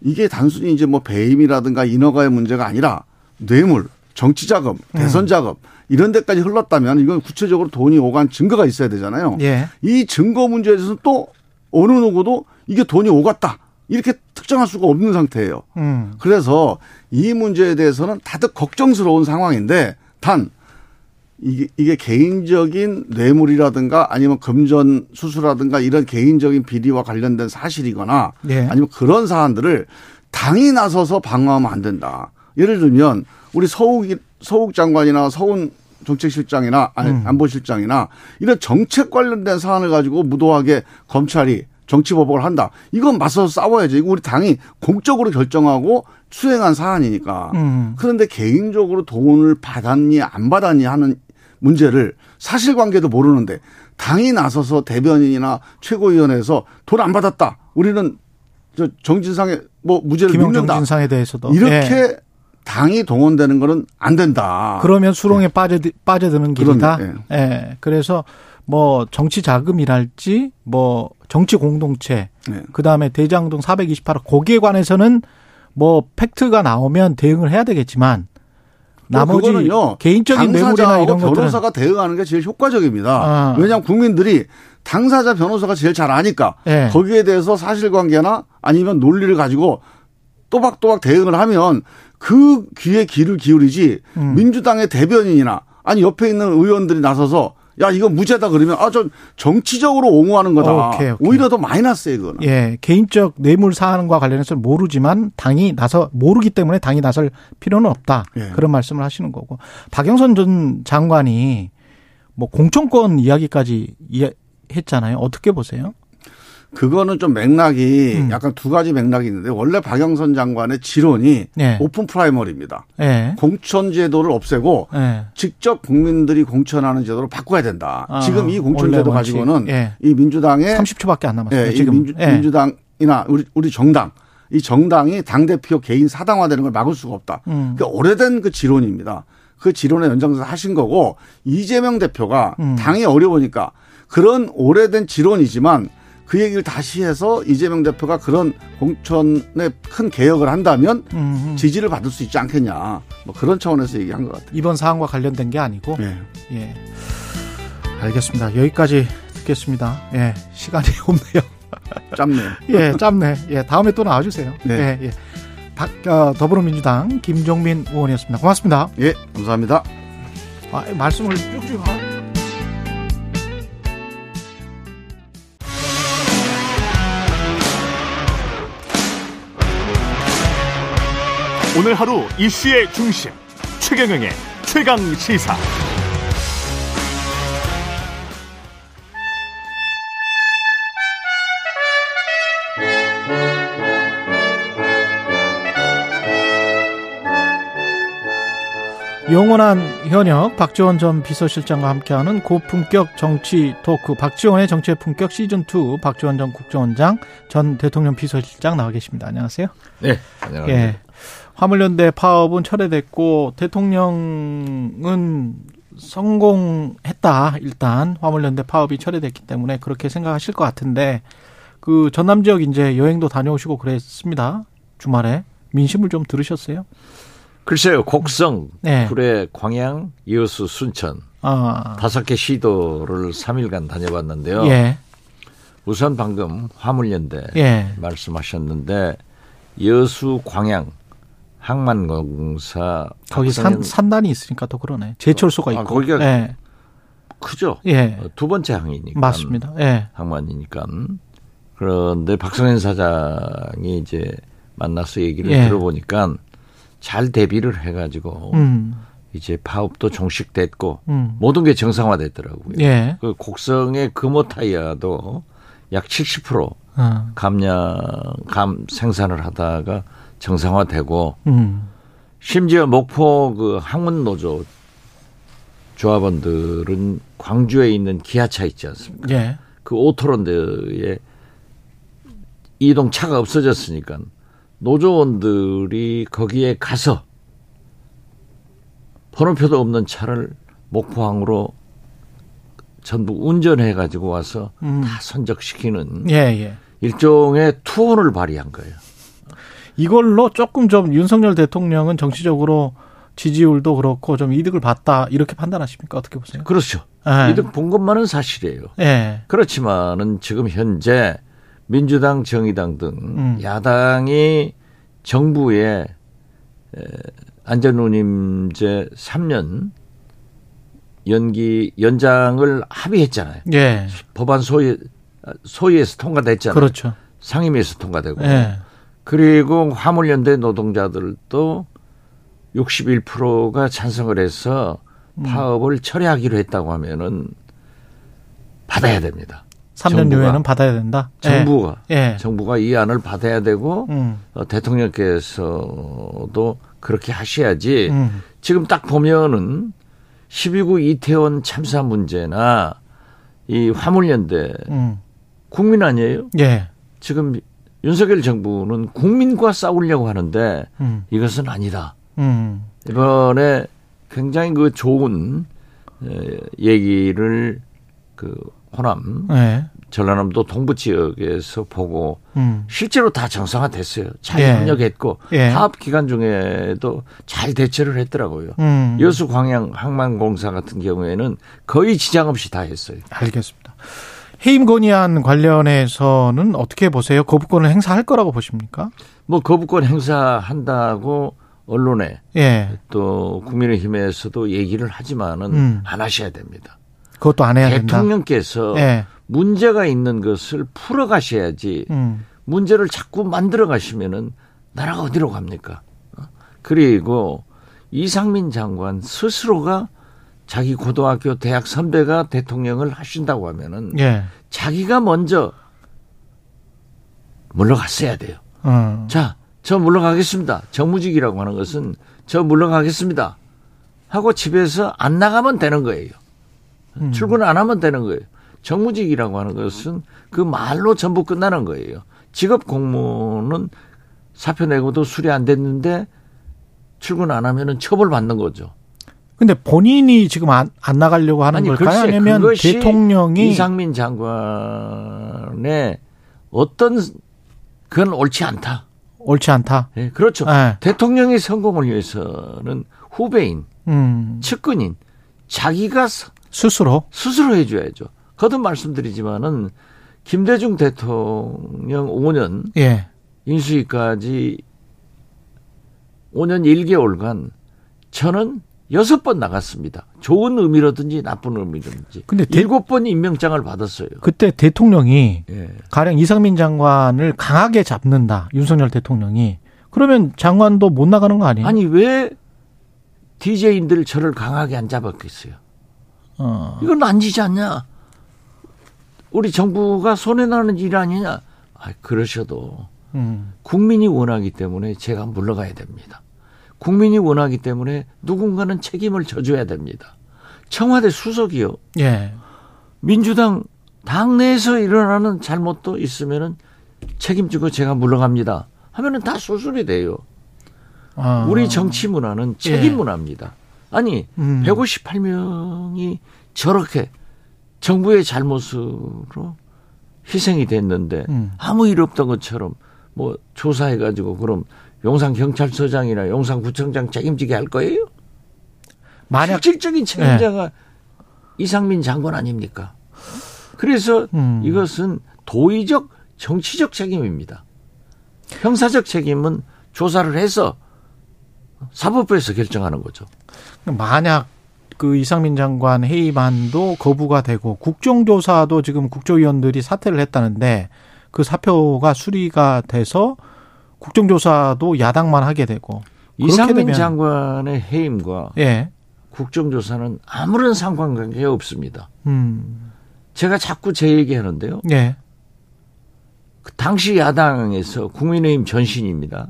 이게 단순히 이제 뭐 배임이라든가 인허가의 문제가 아니라 뇌물, 정치자금, 대선자금 이런 데까지 흘렀다면 이건 구체적으로 돈이 오간 증거가 있어야 되잖아요. 예. 이 증거 문제에 대해서는 또 어느 누구도 이게 돈이 오갔다 이렇게 특정할 수가 없는 상태예요. 그래서 이 문제에 대해서는 다들 걱정스러운 상황인데 단 이게 개인적인 뇌물이라든가 아니면 금전 수수라든가 이런 개인적인 비리와 관련된 사실이거나 예. 아니면 그런 사안들을 당이 나서서 방어하면 안 된다. 예를 들면 우리 서욱 장관이나 서훈 정책실장이나 안보실장이나 이런 정책 관련된 사안을 가지고 무도하게 검찰이 정치보복을 한다. 이건 맞서서 싸워야지. 이거 우리 당이 공적으로 결정하고 수행한 사안이니까. 그런데 개인적으로 돈을 받았니 안 받았니 하는 문제를 사실관계도 모르는데 당이 나서서 대변인이나 최고위원회에서 돈 안 받았다. 우리는 저 정진상의 뭐 무죄를 믿는다. 김영정진상에 대해서도. 이렇게 네. 당이 동원되는 거는 안 된다. 그러면 수렁에 빠져드는 길이다. 예. 예. 그래서 뭐 정치 자금이랄지 뭐 정치 공동체, 예. 그다음에 대장동 428호 거기에 관해서는 뭐 팩트가 나오면 대응을 해야 되겠지만 나머지 개인적인 매물이나 이런 것들은 변호사가 대응하는 게 제일 효과적입니다. 아. 왜냐하면 국민들이 당사자 변호사가 제일 잘 아니까 예. 거기에 대해서 사실관계나 아니면 논리를 가지고 또박또박 대응을 하면 그 귀에 귀를 기울이지 민주당의 대변인이나 아니 옆에 있는 의원들이 나서서 야 이거 무죄다 그러면 아 전 정치적으로 옹호하는 거다. 오케이. 오히려 더 마이너스예요 그거는. 예, 개인적 뇌물 사안과 관련해서는 모르지만 모르기 때문에 당이 나설 필요는 없다. 예. 그런 말씀을 하시는 거고 박영선 전 장관이 뭐 공천권 이야기까지 했잖아요. 어떻게 보세요? 그거는 좀 맥락이 약간 두 가지 맥락이 있는데 원래 박영선 장관의 지론이 네. 오픈 프라이머리입니다. 네. 공천 제도를 없애고 네. 직접 국민들이 공천하는 제도로 바꿔야 된다. 아, 지금 이 공천 제도 가지고는 네. 이 민주당의 30초밖에 안 남았어요. 네, 지금. 민주당이나 우리 정당 이 정당이 당대표 개인 사당화되는 걸 막을 수가 없다. 그러니까 오래된 그 지론입니다. 그 지론의 연장선에서 하신 거고 이재명 대표가 당이 어려우니까 그런 오래된 지론이지만 그 얘기를 다시 해서 이재명 대표가 그런 공천에 큰 개혁을 한다면 지지를 받을 수 있지 않겠냐. 뭐 그런 차원에서 얘기한 것 같아요. 이번 사항과 관련된 게 아니고. 예. 예. 알겠습니다. 여기까지 듣겠습니다. 예. 시간이 없네요. 짧네요. 예, 짧네. 예. 다음에 또 나와주세요. 네. 예. 예. 더불어민주당 김종민 의원이었습니다. 고맙습니다. 예. 감사합니다. 아, 말씀을 쭉쭉 하고. 오늘 하루 이슈의 중심 최경영의 최강시사. 영원한 현역 박지원 전 비서실장과 함께하는 고품격 정치 토크 박지원의 정치의 품격 시즌2 박지원 전 국정원장 전 대통령 비서실장 나와 계십니다. 안녕하세요. 네. 안녕하세요. 예. 화물연대 파업은 철회됐고 대통령은 성공했다. 일단 화물연대 파업이 철회됐기 때문에 그렇게 생각하실 것 같은데 그 전남 지역 이제 여행도 다녀오시고 그랬습니다. 주말에 민심을 좀 들으셨어요? 글쎄요. 곡성, 네. 구례, 광양, 이어수, 순천 5개 시도를 3일간 다녀봤는데요. 예. 우선 방금 화물연대 예. 말씀하셨는데 여수, 광양 항만공사 거기 산단이 있으니까 또 그러네. 제철소가 있고. 거기가 예. 크죠. 예. 두 번째 항이니까. 맞습니다. 예. 항만이니까. 그런데 박성현 사장이 이제 만나서 얘기를 예. 들어보니까 잘 대비를 해가지고 이제 파업도 종식됐고 모든 게 정상화됐더라고요. 예. 그 곡성의 금호 타이어도 약 70% 감 생산을 하다가 정상화되고 심지어 목포 그 항문노조 조합원들은 광주에 있는 기아차 있지 않습니까? 예. 그 오토런드에 이동차가 없어졌으니까 노조원들이 거기에 가서 번호표도 없는 차를 목포항으로 전부 운전해 가지고 와서 다 선적시키는 예. 일종의 투혼을 발휘한 거예요. 이걸로 조금 좀 윤석열 대통령은 정치적으로 지지율도 그렇고 좀 이득을 봤다 이렇게 판단하십니까? 어떻게 보세요? 그렇죠. 예. 이득 본 것만은 사실이에요. 예. 그렇지만은 지금 현재 민주당, 정의당 등 야당이 정부의 안전운임제 3년 연장을 합의했잖아요. 예. 법안 소위에서 통과됐잖아요. 그렇죠. 상임위에서 통과되고. 예. 그리고 화물연대 노동자들도 61%가 찬성을 해서 파업을 철회하기로 했다고 하면은 받아야 됩니다. 3년 후에는 받아야 된다. 정부가 이 안을 받아야 되고 대통령께서도 그렇게 하셔야지. 지금 딱 보면은 12구 이태원 참사 문제나 이 화물연대 국민 아니에요? 예. 지금 윤석열 정부는 국민과 싸우려고 하는데 이것은 아니다. 이번에 굉장히 그 좋은 얘기를 그 호남, 네. 전라남도 동부 지역에서 보고 실제로 다 정상화됐어요. 잘 협력했고 예. 사업 기간 중에도 잘 대처를 했더라고요. 여수 광양 항만공사 같은 경우에는 거의 지장 없이 다 했어요. 알겠습니다. 해임 건의안 관련해서는 어떻게 보세요? 거부권을 행사할 거라고 보십니까? 뭐 거부권 행사한다고 언론에 예. 또 국민의힘에서도 얘기를 하지만은 안 하셔야 됩니다. 그것도 안 해야 된다. 대통령께서 예. 문제가 있는 것을 풀어가셔야지 문제를 자꾸 만들어 가시면은 나라가 어디로 갑니까? 그리고 이상민 장관 스스로가 자기 고등학교 대학 선배가 대통령을 하신다고 하면은 예. 자기가 먼저 물러갔어야 돼요. 자, 저 물러가겠습니다. 정무직이라고 하는 것은 저 물러가겠습니다. 하고 집에서 안 나가면 되는 거예요. 출근 안 하면 되는 거예요. 정무직이라고 하는 것은 그 말로 전부 끝나는 거예요. 직업 공무는 사표 내고도 수리 안 됐는데 출근 안 하면은 처벌받는 거죠. 근데 본인이 지금 안 나가려고 하는 걸까요? 아니면 대통령이 이상민 장관의 어떤 그건 옳지 않다. 옳지 않다. 네, 그렇죠. 네. 대통령의 성공을 위해서는 후배인, 측근인 자기가 스스로 해줘야죠. 거듭 말씀드리지만은 김대중 대통령 5년 예. 인수위까지 5년 1개월간 저는 6번 나갔습니다. 좋은 의미로든지 나쁜 의미로든지. 근데 7번 임명장을 받았어요. 그때 대통령이 예. 가령 이상민 장관을 강하게 잡는다. 윤석열 대통령이. 그러면 장관도 못 나가는 거 아니에요? 아니 왜 DJ인들 저를 강하게 안 잡았겠어요? 이건 안 지지 않냐? 우리 정부가 손해나는 일 아니냐? 아, 그러셔도 국민이 원하기 때문에 제가 물러가야 됩니다. 국민이 원하기 때문에 누군가는 책임을 져줘야 됩니다. 청와대 수석이요. 예. 민주당 당내에서 일어나는 잘못도 있으면은 책임지고 제가 물러갑니다. 하면은 다 수술이 돼요. 아. 우리 정치 문화는 책임 문화입니다. 아니 158명이 저렇게 정부의 잘못으로 희생이 됐는데 아무 일 없던 것처럼 뭐 조사해가지고 그럼 용산경찰서장이나 용산구청장 책임지게 할 거예요? 만약 실질적인 책임자가 네. 이상민 장관 아닙니까? 그래서 이것은 도의적 정치적 책임입니다. 형사적 책임은 조사를 해서 사법부에서 결정하는 거죠. 만약 그 이상민 장관 해임안도 거부가 되고 국정조사도 지금 국조위원들이 사퇴를 했다는데 그 사표가 수리가 돼서 국정조사도 야당만 하게 되고 이상민 장관의 해임과 예. 국정조사는 아무런 상관관계가 없습니다. 제가 자꾸 제 얘기하는데요. 예. 그 당시 야당에서 국민의힘 전신입니다.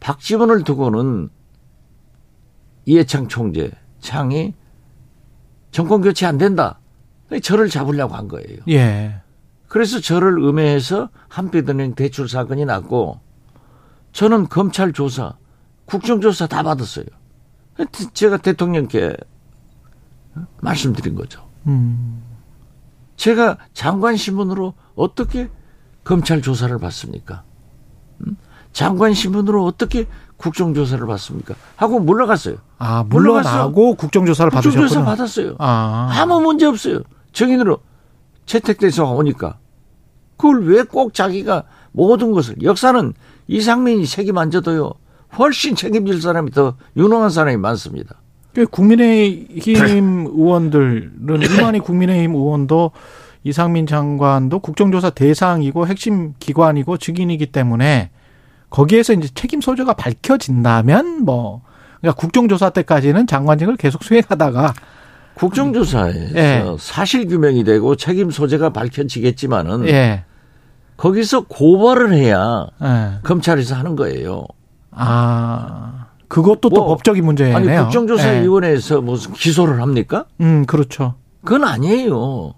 박지원을 두고는 이해창 총재 창이 정권 교체 안 된다. 저를 잡으려고 한 거예요. 예. 그래서 저를 음해해서 한빛은행 대출 사건이 났고 저는 검찰 조사, 국정조사 다 받았어요. 제가 대통령께 말씀드린 거죠. 제가 장관 신분으로 어떻게 검찰 조사를 받습니까? 장관 신분으로 어떻게 국정조사를 받습니까? 하고 물러갔어요. 아, 물러나고 국정조사를 받으셨구나. 국정조사 받았어요. 아. 아무 문제 없어요. 정인으로 채택돼서 오니까. 그걸 왜 꼭 자기가 모든 것을. 역사는 이상민이 책임 안 져도요. 훨씬 책임질 사람이 더 유능한 사람이 많습니다. 국민의힘 의원들은 이만희 국민의힘 의원도 이상민 장관도 국정조사 대상이고 핵심 기관이고 직인이기 때문에 거기에서 이제 책임 소재가 밝혀진다면 뭐 그러니까 국정조사 때까지는 장관직을 계속 수행하다가 국정조사에서 예. 사실 규명이 되고 책임 소재가 밝혀지겠지만은 예. 거기서 고발을 해야 예. 검찰에서 하는 거예요. 아 그것도 뭐, 또 법적인 문제네요. 아니 국정조사위원회에서 예. 무슨 기소를 합니까? 그렇죠. 그건 아니에요.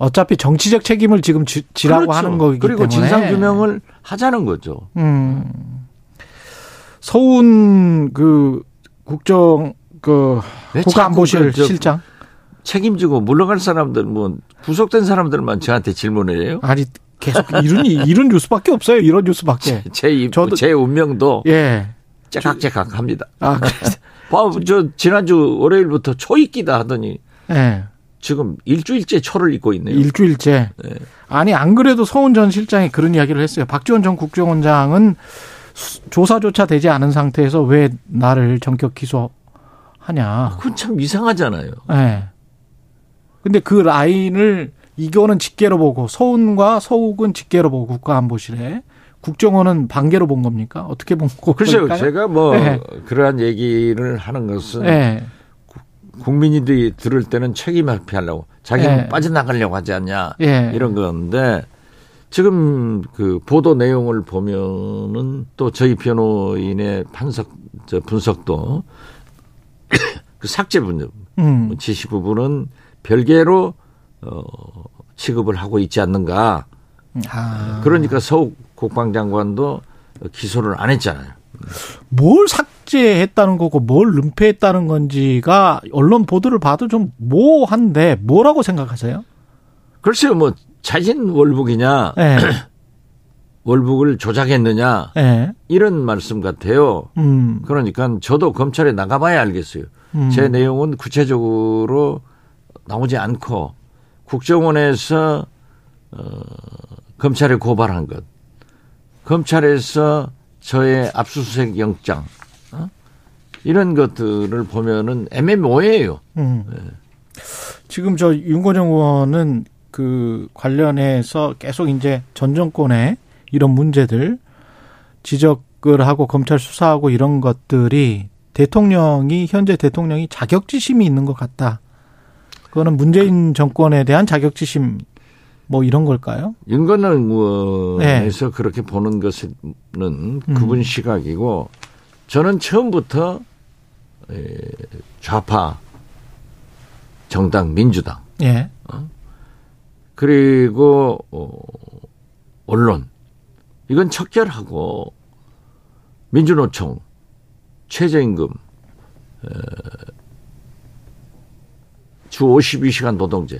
어차피 정치적 책임을 지금 지라고 그렇죠. 하는 거기 때문에. 그리고 진상규명을 하자는 거죠. 서훈 그 국정 그 국가안보실 실장 책임지고 물러갈 사람들 뭐 구속된 사람들만 저한테 질문을 해요. 아니 계속 이런 뉴스밖에 없어요. 이런 뉴스밖에. 제 운명도 예. 째깍째깍합니다. 아, 저 지난주 월요일부터 초입기다 하더니 예. 지금 일주일째 초를 입고 있네요. 일주일째. 예. 아니 안 그래도 서훈 전 실장이 그런 이야기를 했어요. 박지원 전 국정원장은 조사조차 되지 않은 상태에서 왜 나를 정격 기소하냐. 아, 그건 참 이상하잖아요. 예. 근데 그 라인을 이거는 직계로 보고 서훈과 서욱은 직계로 보고 국가안보실에 국정원은 반개로 본 겁니까? 어떻게 본 거예요? 글쎄요. 제가 뭐 네. 그러한 얘기를 하는 것은 네. 국민들이 들을 때는 책임 회피하려고 자기는 네. 빠져나가려고 하지 않냐 네. 이런 건데 지금 그 보도 내용을 보면은 또 저희 변호인의 분석도 그 삭제 부분, 지시 부분은 별개로 취급을 하고 있지 않는가. 아. 그러니까 서욱 국방장관도 기소를 안 했잖아요. 뭘 삭제했다는 거고 뭘 은폐했다는 건지가 언론 보도를 봐도 좀 모호한데 뭐라고 생각하세요? 글쎄요. 뭐 자진 월북이냐 네. 월북을 조작했느냐 네. 이런 말씀 같아요. 그러니까 저도 검찰에 나가봐야 알겠어요. 제 내용은 구체적으로 나오지 않고 국정원에서 검찰에 고발한 것, 검찰에서 저의 압수수색 영장 이런 것들을 보면은 애매모호해요. 네. 지금 저 윤건영 의원은 그 관련해서 계속 이제 전 정권의 이런 문제들 지적을 하고 검찰 수사하고 이런 것들이 현재 대통령이 자격지심이 있는 것 같다. 그거는 문재인 정권에 대한 자격지심 뭐 이런 걸까요? 윤건영 의원에서 네. 그렇게 보는 것은 그분 시각이고 저는 처음부터 좌파 정당 민주당 네. 그리고 언론 이건 척결하고 민주노총 최저임금 주 52시간 노동제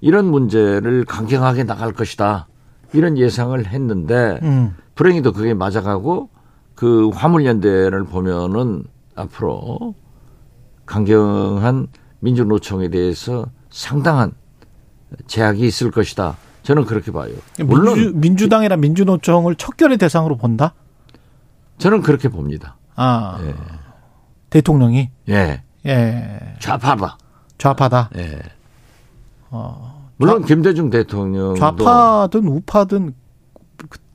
이런 문제를 강경하게 나갈 것이다 이런 예상을 했는데 불행히도 그게 맞아가고 그 화물연대를 보면은 앞으로 강경한 민주노총에 대해서 상당한 제약이 있을 것이다 저는 그렇게 봐요. 물론 민주당이나 민주노총을 척결의 대상으로 본다? 저는 그렇게 봅니다. 아 예. 대통령이 예 좌파다. 예. 물론 김대중 대통령 좌파든 우파든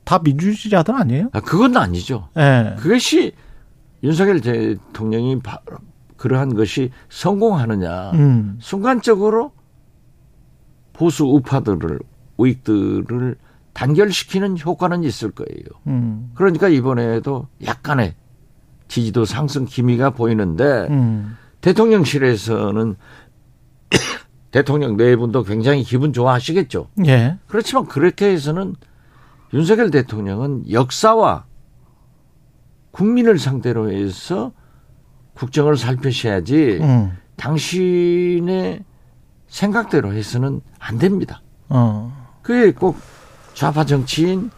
다 민주주의자들 아니에요? 아, 그건 아니죠. 예. 그것이 윤석열 대통령이 그러한 것이 성공하느냐. 순간적으로 보수 우파들을 우익들을 단결시키는 효과는 있을 거예요. 그러니까 이번에도 약간의 지지도 상승 기미가 보이는데 대통령실에서는 대통령 네 분도 굉장히 기분 좋아하시겠죠. 예. 그렇지만 그렇게 해서는 윤석열 대통령은 역사와 국민을 상대로 해서 국정을 살펴셔야지 당신의 생각대로 해서는 안 됩니다. 그게 꼭 좌파 정치인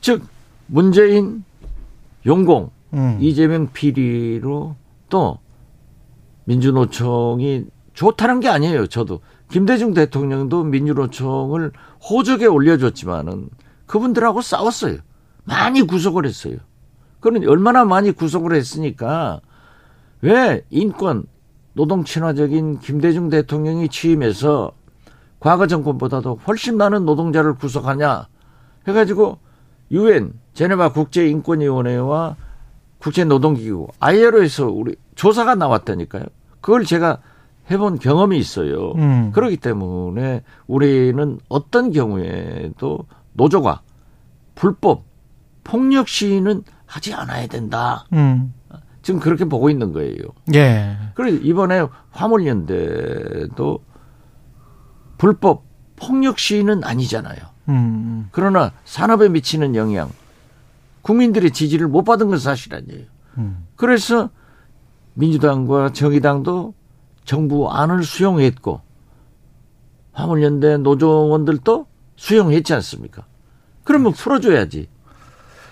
즉 문재인 용공 이재명 비리로 또 민주노총이 좋다는 게 아니에요. 저도 김대중 대통령도 민주노총을 호적에 올려줬지만은 그분들하고 싸웠어요. 많이 구속을 했어요. 그건 얼마나 많이 구속을 했으니까 왜 인권 노동 친화적인 김대중 대통령이 취임해서 과거 정권보다도 훨씬 많은 노동자를 구속하냐 해가지고 UN 제네바 국제인권위원회와 국제노동기구 ILO에서 우리 조사가 나왔다니까요. 그걸 제가 해본 경험이 있어요. 그렇기 때문에 우리는 어떤 경우에도 노조가 불법 폭력 시위는 하지 않아야 된다. 지금 그렇게 보고 있는 거예요. 예. 그래서 이번에 화물연대도 불법 폭력 시위는 아니잖아요. 그러나 산업에 미치는 영향, 국민들의 지지를 못 받은 건 사실 아니에요. 그래서 민주당과 정의당도 정부 안을 수용했고 화물연대 노조원들도 수용했지 않습니까? 그러면 풀어줘야지.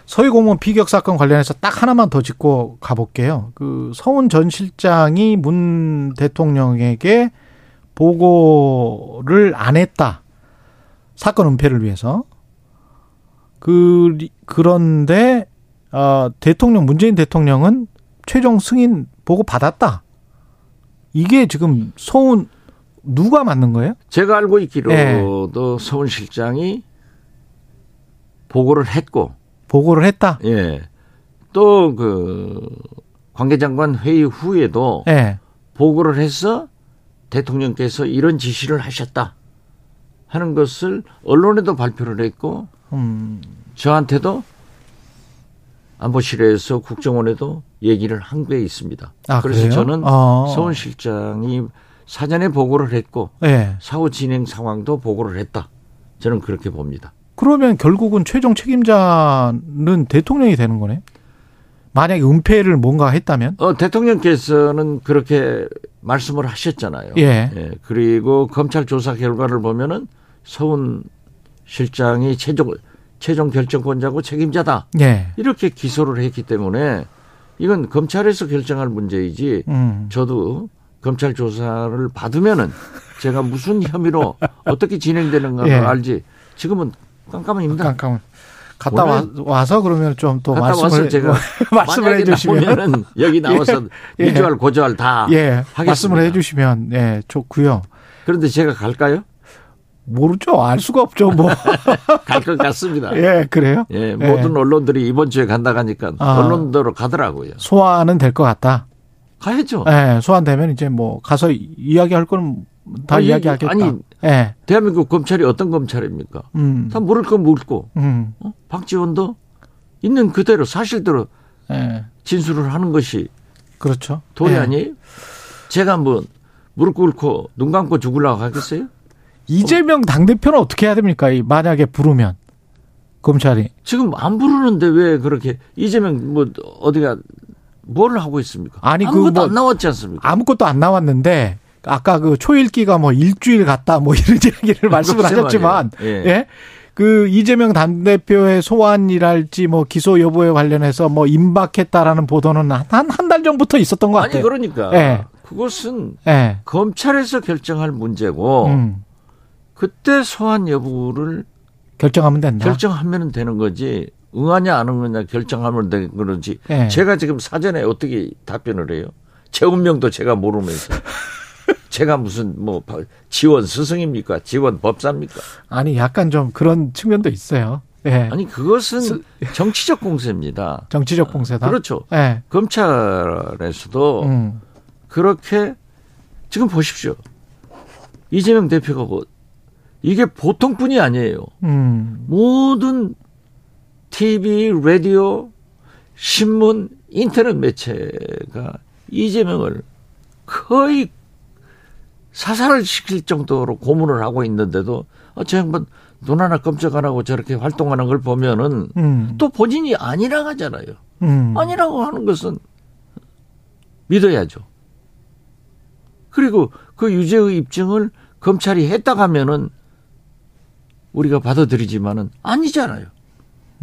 서희공무원 피격 사건 관련해서 딱 하나만 더 짚고 가볼게요. 그 서훈 전 실장이 문 대통령에게 보고를 안 했다. 사건 은폐를 위해서. 그런데 대통령 문재인 대통령은 최종 승인 보고 받았다. 이게 지금 서훈 누가 맞는 거예요? 제가 알고 있기로도 네. 서훈 실장이 보고를 했고. 보고를 했다? 예. 또 그 관계장관 회의 후에도 예. 보고를 해서 대통령께서 이런 지시를 하셨다 하는 것을 언론에도 발표를 했고 저한테도 안보실에서 국정원에도 얘기를 한 게 있습니다. 아, 그래서 그래요? 저는 서훈 실장이 사전에 보고를 했고 예. 사후 진행 상황도 보고를 했다. 저는 그렇게 봅니다. 그러면 결국은 최종 책임자는 대통령이 되는 거네? 만약에 은폐를 뭔가 했다면? 대통령께서는 그렇게 말씀을 하셨잖아요. 예. 예. 그리고 검찰 조사 결과를 보면은 서훈 실장이 최종 결정권자고 책임자다. 예. 이렇게 기소를 했기 때문에 이건 검찰에서 결정할 문제이지 저도 검찰 조사를 받으면은 제가 무슨 혐의로 어떻게 진행되는가를 예. 알지 지금은 깜깜합니다. 깜깜. 갔다 와서 그러면 좀 또 말씀을 제가 말씀을 해주시면 여기 나와서 예. 미주알 고주알 다 예. 말씀을 해주시면 예 좋고요. 그런데 제가 갈까요? 모르죠. 알 수가 없죠. 뭐 갈 것 같습니다. 예 그래요? 예 모든 예. 언론들이 이번 주에 간다 하니까 언론대로 가더라고요. 소환은 될 것 같다. 가야죠. 예 소환되면 이제 뭐 가서 이야기할 거는. 다 이야기하겠다. 아니, 예. 대한민국 검찰이 어떤 검찰입니까? 다 물을 건 물고, 박지원도 있는 그대로 사실대로 예. 진술을 하는 것이 그렇죠. 도리 예. 아니에요? 제가 뭐 무릎 꿇고 눈 감고 죽으려고 하겠어요? 이재명 당대표는 어떻게 해야 됩니까? 만약에 부르면 검찰이 지금 안 부르는데 왜 그렇게 이재명 뭐 어디가 뭘 하고 있습니까? 아니, 아무것도 그 뭐, 안 나왔지 않습니까? 아무것도 안 나왔는데. 아까 그 초일기가 뭐 일주일 갔다 뭐 이런 얘기를 말씀을 하셨지만, 예. 예. 그 이재명 당대표의 소환이랄지 뭐 기소 여부에 관련해서 뭐 임박했다라는 보도는 한 달 전부터 있었던 것 같아요. 아니, 그러니까. 예. 그것은 예. 검찰에서 결정할 문제고, 그때 소환 여부를 결정하면 된다. 결정하면 되는 거지, 응하냐 안 응하냐 결정하면 되는 건지, 예. 제가 지금 사전에 어떻게 답변을 해요? 제 운명도 제가 모르면서. 제가 무슨 뭐 지원 스승입니까? 지원 법사입니까? 아니 약간 좀 그런 측면도 있어요. 예. 아니 그것은 정치적 공세입니다. 정치적 공세다. 그렇죠. 예. 검찰에서도 그렇게 지금 보십시오. 이재명 대표가 이게 보통뿐이 아니에요. 모든 TV, 라디오, 신문, 인터넷 매체가 이재명을 거의 사살을 시킬 정도로 고문을 하고 있는데도 저 양반 눈 하나 깜짝 안 하고 저렇게 활동하는 걸 보면은 또 본인이 아니라고 하잖아요. 아니라고 하는 것은 믿어야죠. 그리고 그 유죄의 입증을 검찰이 했다 하면은 우리가 받아들이지만은 아니잖아요.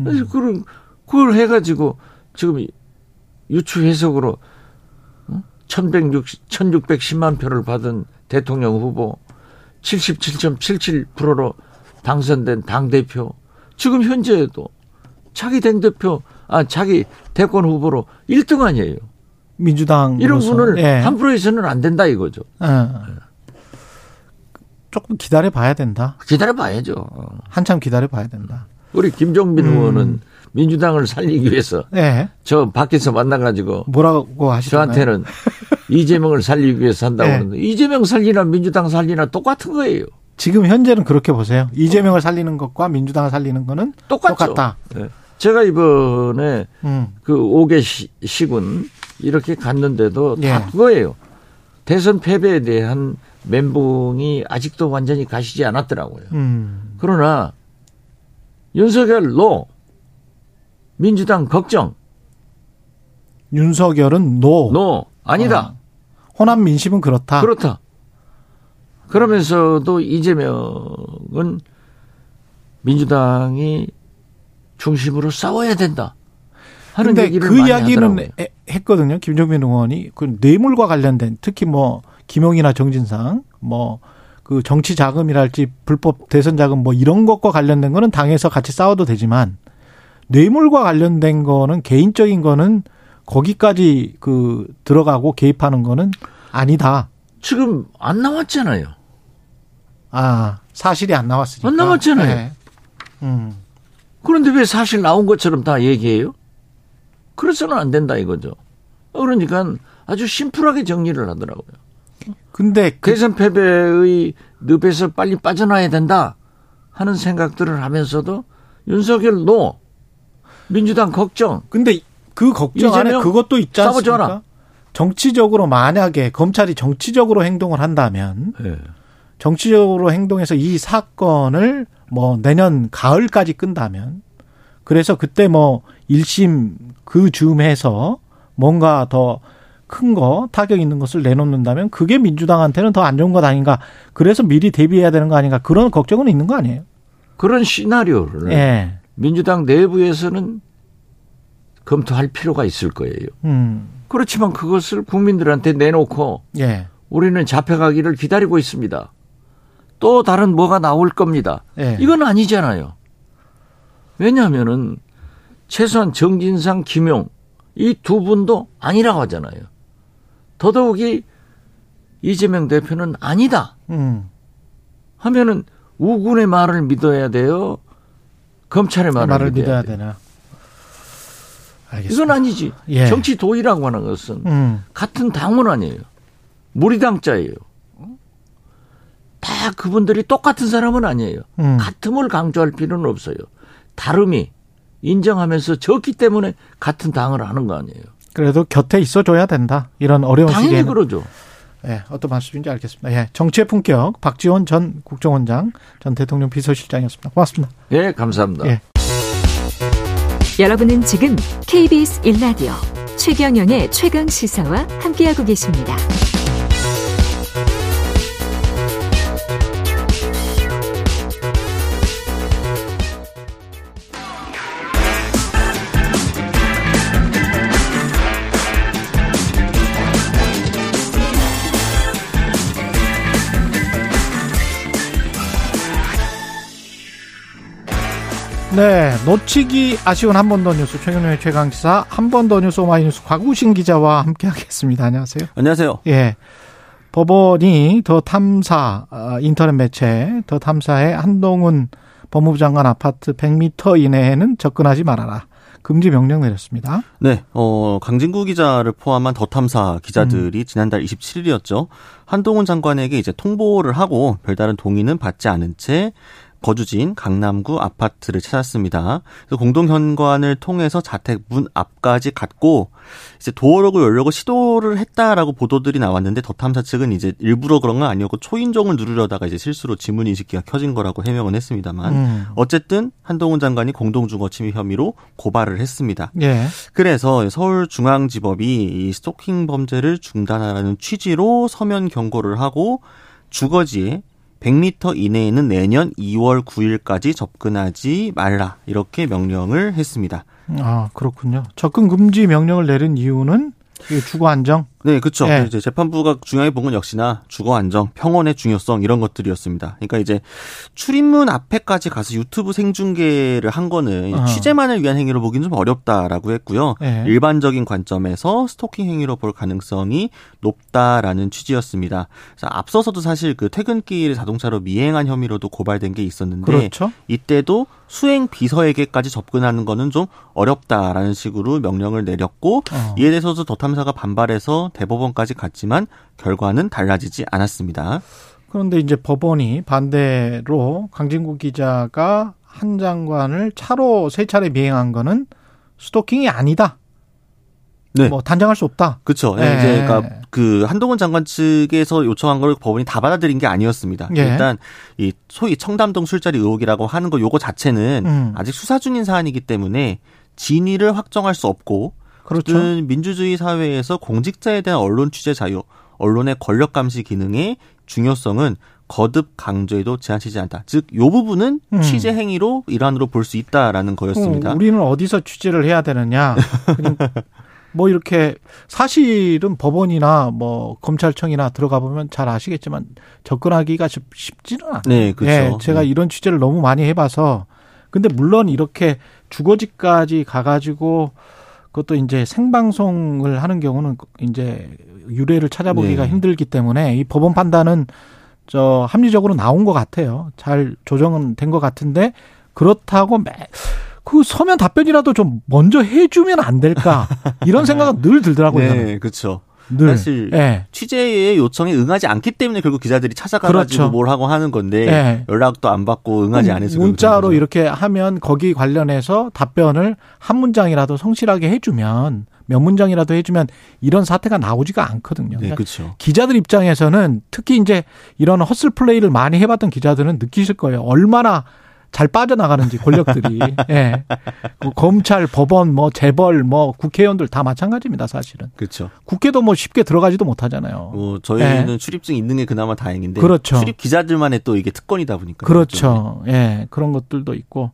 그래서 그걸 해가지고 지금 유추 해석으로 1610만 표를 받은 대통령 후보 77.77%로 당선된 당대표 지금 현재에도 자기 대권 후보로 1등 아니에요. 민주당 이런 분을 예. 함부로 해서는 안 된다 이거죠. 조금 기다려봐야 된다. 기다려봐야죠. 한참 기다려봐야 된다. 우리 김종민 의원은 민주당을 살리기 위해서 네. 저 밖에서 만나가지고 뭐라고 하시던가요? 저한테는 이재명을 살리기 위해서 한다고 네. 하는데 이재명 살리나 민주당 살리나 똑같은 거예요. 지금 현재는 그렇게 보세요. 이재명을 살리는 것과 민주당을 살리는 거는 똑같다. 네. 제가 이번에 그 5개 시군 이렇게 갔는데도 네. 다 그거예요. 대선 패배에 대한 멘붕이 아직도 완전히 가시지 않았더라고요. 그러나 윤석열로 민주당 걱정. 윤석열은 노. 아니다. 호남 민심은 그렇다. 그렇다. 그러면서도 이재명은 민주당이 중심으로 싸워야 된다. 그런데 그 이야기는 하더라고요. 했거든요. 김종민 의원이 그 뇌물과 관련된 특히 뭐 김용이나 정진상 뭐 그 정치 자금이랄지 불법 대선 자금 뭐 이런 것과 관련된 거는 당에서 같이 싸워도 되지만 뇌물과 관련된 거는 개인적인 거는 거기까지 그 들어가고 개입하는 거는 아니다. 지금 안 나왔잖아요. 아, 사실이 안 나왔으니까. 안 나왔잖아요. 네. 그런데 왜 사실 나온 것처럼 다 얘기해요? 그래서는 안 된다 이거죠. 그러니까 아주 심플하게 정리를 하더라고요. 근데 대선 패배의 늪에서 빨리 빠져나야 된다 하는 생각들을 하면서도 윤석열 노 민주당 걱정. 근데 그 걱정 안에 그것도 있지 않습니까? 싸워줘라. 정치적으로 만약에 검찰이 정치적으로 행동을 한다면 네. 정치적으로 행동해서 이 사건을 뭐 내년 가을까지 끈다면 그래서 그때 뭐 1심 그 줌에서 뭔가 더 큰 거 타격 있는 것을 내놓는다면 그게 민주당한테는 더 안 좋은 것 아닌가. 그래서 미리 대비해야 되는 거 아닌가. 그런 걱정은 있는 거 아니에요? 그런 시나리오를 네. 민주당 내부에서는 검토할 필요가 있을 거예요. 그렇지만 그것을 국민들한테 내놓고 예. 우리는 잡혀가기를 기다리고 있습니다. 또 다른 뭐가 나올 겁니다. 예. 이건 아니잖아요. 왜냐하면은 최소한 정진상, 김용 이 두 분도 아니라고 하잖아요. 더더욱이 이재명 대표는 아니다. 하면은 우군의 말을 믿어야 돼요. 검찰의 말을 믿어야 되나? 알겠습니다. 이건 아니지. 예. 정치 도의라고 하는 것은 같은 당원 아니에요. 무리당자예요. 다 그분들이 똑같은 사람은 아니에요. 같음을 강조할 필요는 없어요. 다름이 인정하면서 적기 때문에 같은 당을 하는 거 아니에요. 그래도 곁에 있어줘야 된다. 이런 어려운 시기에는. 당연히 그러죠. 예, 어떤 말씀인지 알겠습니다. 예, 정치의 품격 박지원 전 국정원장 전 대통령 비서실장이었습니다. 고맙습니다. 예, 감사합니다. 예. 여러분은 지금 KBS 1라디오 최경영의 최강시사와 함께하고 계십니다. 네, 놓치기 아쉬운 한 번 더 뉴스 최경영의 최강기사 한 번 더 뉴스 오마이뉴스 곽우신 기자와 함께하겠습니다. 안녕하세요. 안녕하세요. 예, 법원이 더 탐사 인터넷 매체 더 탐사에 한동훈 법무부 장관 아파트 100m 이내에는 접근하지 말아라. 금지 명령 내렸습니다. 네, 강진구 기자를 포함한 더 탐사 기자들이 지난달 27일이었죠. 한동훈 장관에게 이제 통보를 하고 별다른 동의는 받지 않은 채 거주지인 강남구 아파트를 찾았습니다. 그래서 공동현관을 통해서 자택 문 앞까지 갔고 이제 도어록을 열려고 시도를 했다라고 보도들이 나왔는데 더 탐사 측은 이제 일부러 그런 건 아니었고 초인종을 누르려다가 이제 실수로 지문 인식기가 켜진 거라고 해명은 했습니다만 어쨌든 한동훈 장관이 공동주거 침해 혐의로 고발을 했습니다. 예. 그래서 서울중앙지법이 이 스토킹 범죄를 중단하라는 취지로 서면 경고를 하고 주거지에 100m 이내에는 내년 2월 9일까지 접근하지 말라 이렇게 명령을 했습니다. 아, 그렇군요. 접근 금지 명령을 내린 이유는 주거 안정? 네, 그렇죠. 예. 이제 재판부가 중요하게 본 건 역시나 주거 안정, 평온의 중요성 이런 것들이었습니다. 그러니까 이제 출입문 앞에까지 가서 유튜브 생중계를 한 거는 취재만을 위한 행위로 보기는 좀 어렵다라고 했고요. 예. 일반적인 관점에서 스토킹 행위로 볼 가능성이 높다라는 취지였습니다. 그래서 앞서서도 사실 그 퇴근길 자동차로 미행한 혐의로도 고발된 게 있었는데 그렇죠? 이때도 수행 비서에게까지 접근하는 거는 좀 어렵다라는 식으로 명령을 내렸고 이에 대해서도 더 탐사가 반발해서 대법원까지 갔지만 결과는 달라지지 않았습니다. 그런데 이제 법원이 반대로 강진구 기자가 한 장관을 차로 세 차례 미행한 거는 스토킹이 아니다. 네. 뭐 단정할 수 없다. 그렇죠. 예. 이제 그러니까 그 한동훈 장관 측에서 요청한 걸 법원이 다 받아들인 게 아니었습니다. 예. 일단 이 소위 청담동 술자리 의혹이라고 하는 거 요거 자체는 아직 수사 중인 사안이기 때문에 진위를 확정할 수 없고 그렇죠. 민주주의 사회에서 공직자에 대한 언론 취재 자유, 언론의 권력 감시 기능의 중요성은 거듭 강조해도 지나치지 않다. 즉, 이 부분은 취재 행위로 일환으로 볼 수 있다라는 거였습니다. 우리는 어디서 취재를 해야 되느냐. 그냥 뭐 이렇게 사실은 법원이나 뭐 검찰청이나 들어가 보면 잘 아시겠지만 접근하기가 쉽지는 않아요. 네, 그렇죠. 네, 제가 이런 취재를 너무 많이 해봐서. 근데 물론 이렇게 주거지까지 가가지고 그것도 이제 생방송을 하는 경우는 이제 유례를 찾아보기가 힘들기 때문에 이 법원 판단은 합리적으로 나온 것 같아요. 잘 조정은 된 것 같은데 그렇다고 그 서면 답변이라도 좀 먼저 해주면 안 될까 이런 생각은 늘 들더라고요. 네, 그렇죠. 사실 네. 취재의 요청에 응하지 않기 때문에 결국 기자들이 찾아가가지고 그렇죠. 뭘 하고 하는 건데 네. 연락도 안 받고 응하지 않아서 문자로 이렇게 하면 거기 관련해서 답변을 한 문장이라도 성실하게 해주면 몇 문장이라도 해주면 이런 사태가 나오지가 않거든요. 그러니까 네, 그렇죠. 기자들 입장에서는 특히 이제 이런 헛슬 플레이를 많이 해봤던 기자들은 느끼실 거예요. 얼마나 잘 빠져나가는지 권력들이 예. 검찰, 법원, 뭐 재벌, 뭐 국회의원들 다 마찬가지입니다 사실은. 그렇죠. 국회도 뭐 쉽게 들어가지도 못하잖아요. 저희는 예. 출입증 있는 게 그나마 다행인데. 그렇죠. 출입 기자들만의 또 이게 특권이다 보니까. 그렇죠. 예, 그런 것들도 있고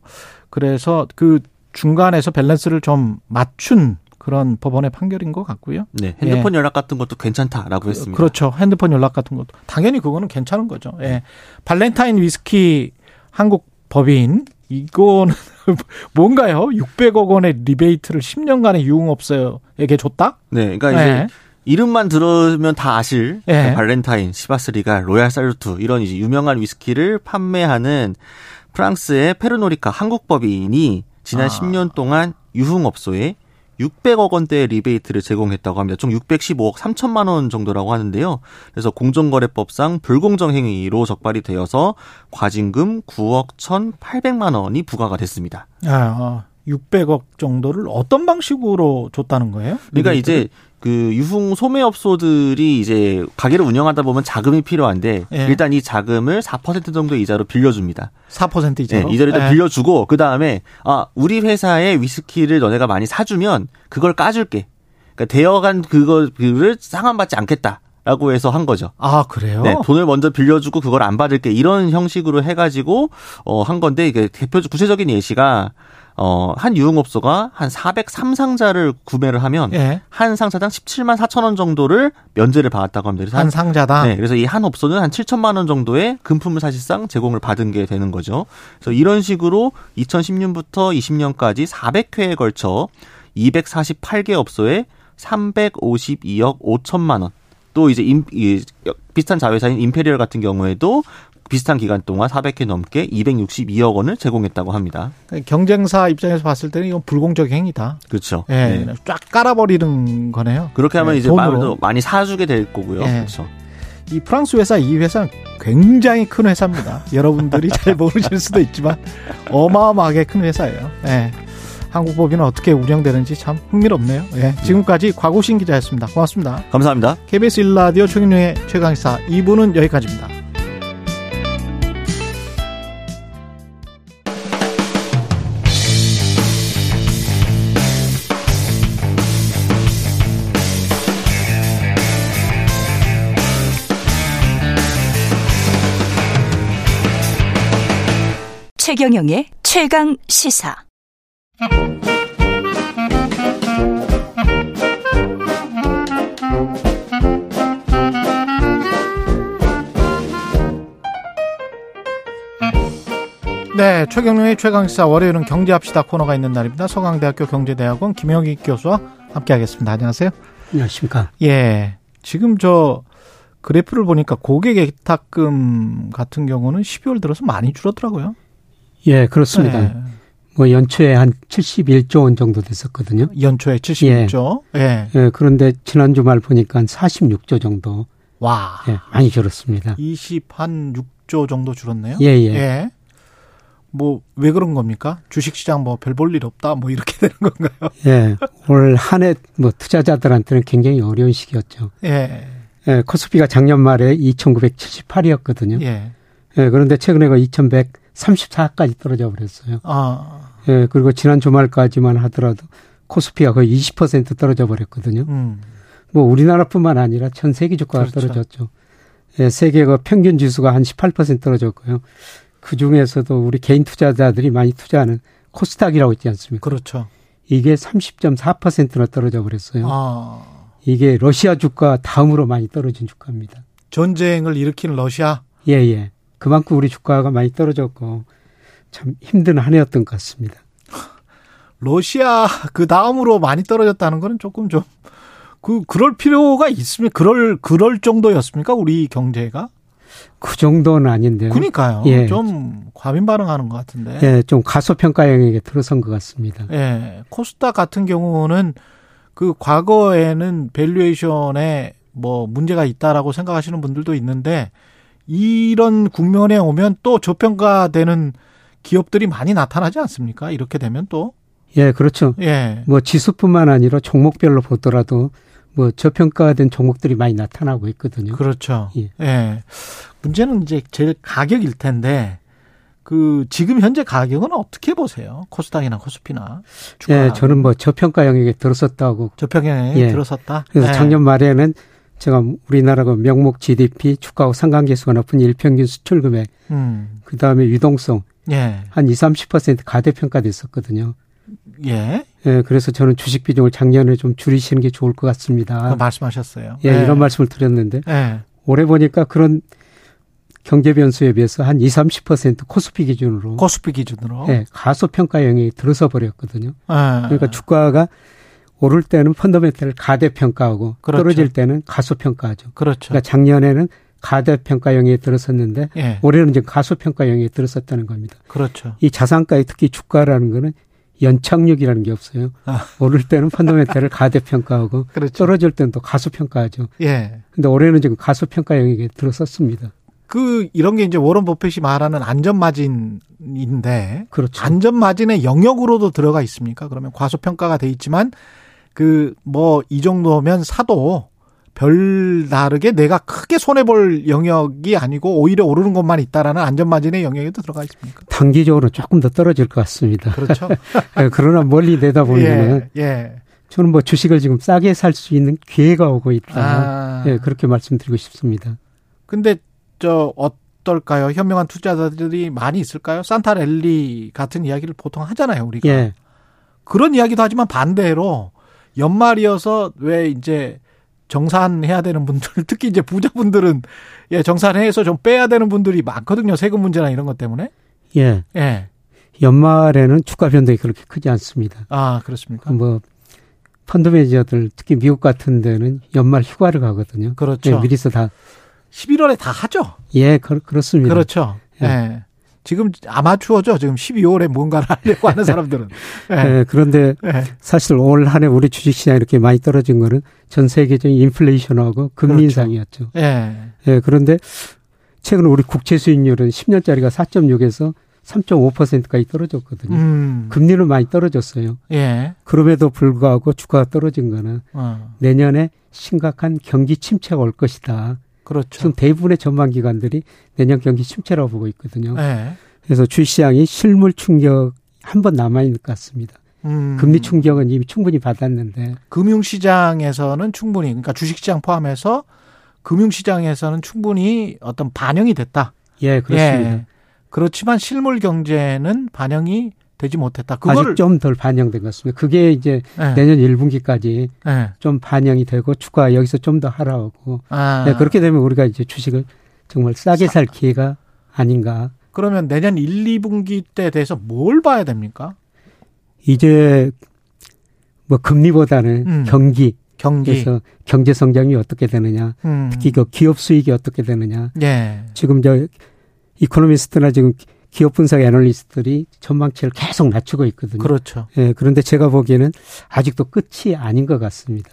그래서 그 중간에서 밸런스를 좀 맞춘 그런 법원의 판결인 것 같고요. 네, 핸드폰 예. 연락 같은 것도 괜찮다라고 했습니다. 그렇죠. 핸드폰 연락 같은 것도 당연히 그거는 괜찮은 거죠. 예, 발렌타인 위스키 한국 법인, 이거는 뭔가요? 600억 원의 리베이트를 10년간의 유흥업소에게 줬다? 네, 그러니까 네. 이제 이름만 들으면 다 아실 네. 발렌타인, 시바스리가, 로얄살루트 이런 이제 유명한 위스키를 판매하는 프랑스의 페르노리카 한국 법인이 지난 10년 동안 유흥업소에 600억 원대의 리베이트를 제공했다고 합니다. 총 615억 3천만 원 정도라고 하는데요. 그래서 공정거래법상 불공정 행위로 적발이 되어서 과징금 9억 1,800만 원이 부과가 됐습니다. 600억 정도를 어떤 방식으로 줬다는 거예요? 그러니까 이제 그 유흥 소매업소들이 이제 가게를 운영하다 보면 자금이 필요한데 예. 일단 이 자금을 4% 정도 이자로 빌려줍니다. 4% 이자로? 네, 이자를 일단 빌려주고 그다음에 우리 회사의 위스키를 너네가 많이 사주면 그걸 까줄게. 그러니까 대여간 그거를 상환받지 않겠다. 라고 해서 한 거죠. 아, 그래요? 네, 돈을 먼저 빌려주고 그걸 안 받을게 이런 형식으로 해가지고 한 건데 이게 구체적인 예시가 한 유흥업소가 한 403상자를 구매를 하면 예. 한 상자당 17만 4천 원 정도를 면제를 받았다고 합니다. 그래서 한 상자당? 네, 그래서 이 한 업소는 한 7천만 원 정도의 금품을 사실상 제공을 받은 게 되는 거죠. 그래서 이런 식으로 2010년부터 20년까지 400회에 걸쳐 248개 업소에 352억 5천만 원. 또 이제 비슷한 자회사인 임페리얼 같은 경우에도 비슷한 기간 동안 400회 넘게 262억 원을 제공했다고 합니다. 경쟁사 입장에서 봤을 때는 이건 불공적 행위다. 그렇죠. 예, 네. 쫙 깔아버리는 거네요. 그렇게 하면 네, 이제 돈으로 많이 사주게 될 거고요. 네. 그렇죠. 이 프랑스 회사, 이 회사는 굉장히 큰 회사입니다. 여러분들이 잘 모르실 수도 있지만 어마어마하게 큰 회사예요. 네. 한국 법인은 어떻게 운영되는지 참 흥미롭네요. 예, 지금까지 곽우신 기자였습니다. 고맙습니다. 감사합니다. KBS 1라디오 최경영의 최강시사 2부는 여기까지입니다. 최경영의 최강시사 네, 최경영의 최강시사 월요일은 경제합시다 코너가 있는 날입니다. 서강대학교 경제대학원 김영익 교수와 함께하겠습니다. 안녕하세요. 안녕하십니까. 예, 지금 그래프를 보니까 고객 예탁금 같은 경우는 12월 들어서 많이 줄었더라고요. 예, 그렇습니다. 예. 뭐 연초에 한 71조 원 정도 됐었거든요. 연초에 71조. 예. 예. 예, 그런데 지난주 말 보니까 한 46조 정도. 와. 예, 많이 줄었습니다. 26조 정도 줄었네요. 예, 예. 예. 뭐 왜 그런 겁니까? 주식시장 뭐 별 볼 일 없다 뭐 이렇게 되는 건가요? 예. 올 한 해 뭐 투자자들한테는 굉장히 어려운 시기였죠. 예. 예, 코스피가 작년 말에 2,978이었거든요. 예. 예, 그런데 최근에 2,134까지 떨어져 버렸어요. 예, 그리고 지난 주말까지만 하더라도 코스피가 거의 20% 떨어져 버렸거든요. 뭐 우리나라뿐만 아니라 전 세계 주가가 그렇죠. 떨어졌죠. 예, 세계 그 평균 지수가 한 18% 떨어졌고요. 그 중에서도 우리 개인 투자자들이 많이 투자하는 코스닥이라고 있지 않습니까? 그렇죠. 이게 30.4%나 떨어져 버렸어요. 아. 이게 러시아 주가 다음으로 많이 떨어진 주가입니다. 전쟁을 일으킨 러시아? 예, 예. 그만큼 우리 주가가 많이 떨어졌고 참 힘든 한 해였던 것 같습니다. 러시아 그 다음으로 많이 떨어졌다는 건 조금 좀 그럴 필요가 있습니까? 그럴 정도였습니까? 우리 경제가? 그 정도는 아닌데요. 그러니까요. 예. 좀 과민 반응하는 것 같은데. 예, 좀 가소평가 영역에 들어선 것 같습니다. 예, 코스닥 같은 경우는 그 과거에는 밸류에이션에 뭐 문제가 있다라고 생각하시는 분들도 있는데 이런 국면에 오면 또 저평가되는 기업들이 많이 나타나지 않습니까? 이렇게 되면 또. 예, 그렇죠. 예. 뭐 지수뿐만 아니라 종목별로 보더라도 뭐 저평가된 종목들이 많이 나타나고 있거든요. 그렇죠. 예. 예. 문제는 이제 제일 가격일 텐데 그 지금 현재 가격은 어떻게 보세요? 코스닥이나 코스피나. 주가. 예, 저는 뭐 저평가 영역에 들어섰다고. 저평가 영역에 예. 들어섰다. 그래서 예. 작년 말에는 제가 우리나라가 명목 GDP, 주가하고 상관계수가 높은 일평균 수출금액, 그다음에 유동성 예. 한 20, 30% 가대평가됐었거든요. 예. 예, 그래서 저는 주식 비중을 작년에 좀 줄이시는 게 좋을 것 같습니다. 말씀하셨어요. 예, 예. 이런 말씀을 드렸는데 예. 올해 보니까 그런 경제 변수에 비해서 한 20, 30% 코스피 기준으로 예, 가소평가 영역에 들어서 버렸거든요. 예. 그러니까 주가가 오를 때는 펀더멘털을 가대평가하고 그렇죠. 떨어질 때는 가소평가하죠. 그렇죠. 그러니까 작년에는 가대평가 영역에 들어섰는데 예. 올해는 이제 가소평가 영역에 들어섰다는 겁니다. 그렇죠. 이 자산가의 특히 주가라는 거는 연착륙이라는 게 없어요. 아. 오를 때는 펀더멘털을 가대평가하고 그렇죠. 떨어질 때는 또 가소평가하죠. 예. 근데 올해는 지금 가소평가 영역에 들어섰습니다. 그 이런 게 이제 워런 버핏이 말하는 안전마진인데 그렇죠. 안전마진의 영역으로도 들어가 있습니까? 그러면 과소평가가 돼 있지만 그 뭐 이 정도면 사도 별다르게 내가 크게 손해볼 영역이 아니고 오히려 오르는 것만 있다라는 안전마진의 영역에도 들어가 있습니까? 단기적으로 조금 더 떨어질 것 같습니다. 그렇죠. 그러나 멀리 내다보면 예, 예. 저는 뭐 주식을 지금 싸게 살 수 있는 기회가 오고 있다. 아. 예, 그렇게 말씀드리고 싶습니다. 근데 저 어떨까요? 현명한 투자자들이 많이 있을까요? 산타랠리 같은 이야기를 보통 하잖아요, 우리가. 예. 그런 이야기도 하지만 반대로 연말이어서 왜 이제 정산해야 되는 분들, 특히 이제 부자분들은 예, 정산해서 좀 빼야 되는 분들이 많거든요. 세금 문제나 이런 것 때문에. 예. 예. 연말에는 주가 변동이 그렇게 크지 않습니다. 아, 그렇습니까? 뭐 펀드 매니저들 특히 미국 같은 데는 연말 휴가를 가거든요. 그렇죠. 예, 미리서 다 11월에 다 하죠. 예, 그렇습니다. 그렇죠. 예. 예. 지금 아마추어죠. 지금 12월에 뭔가를 하려고 하는 사람들은. 예. 예, 그런데 예. 사실 올 한 해 우리 주식시장이 이렇게 많이 떨어진 거는 전 세계적인 인플레이션하고 금리 그렇죠. 인상이었죠. 예. 예, 그런데 최근 우리 국채 수익률은 10년짜리가 4.6에서 3.5%까지 떨어졌거든요. 금리는 많이 떨어졌어요. 예. 그럼에도 불구하고 주가가 떨어진 거는 내년에 심각한 경기 침체가 올 것이다. 그렇죠. 지금 대부분의 전망기관들이 내년 경기 침체라고 보고 있거든요. 네. 그래서 주시장이 실물 충격 한 번 남아있는 것 같습니다. 금리 충격은 이미 충분히 받았는데. 금융시장에서는 충분히, 그러니까 주식시장 포함해서 금융시장에서는 충분히 어떤 반영이 됐다. 예, 그렇습니다. 예. 그렇지만 실물 경제는 반영이 되지 못했다. 아직 좀 덜 반영된 것 같습니다. 그게 이제 네. 내년 1분기까지 네. 좀 반영이 되고 주가 여기서 좀 더 하락하고 아. 네, 그렇게 되면 우리가 이제 주식을 정말 싸게 살 기회가 아닌가. 그러면 내년 1, 2분기 때에 대해서 뭘 봐야 됩니까? 이제 뭐 금리보다는 경기에서 경제 성장이 어떻게 되느냐, 특히 그 기업 수익이 어떻게 되느냐. 예. 지금 저 이코노미스트나 지금 기업 분석 애널리스트들이 전망치를 계속 낮추고 있거든요. 그렇죠. 예, 그런데 제가 보기에는 아직도 끝이 아닌 것 같습니다.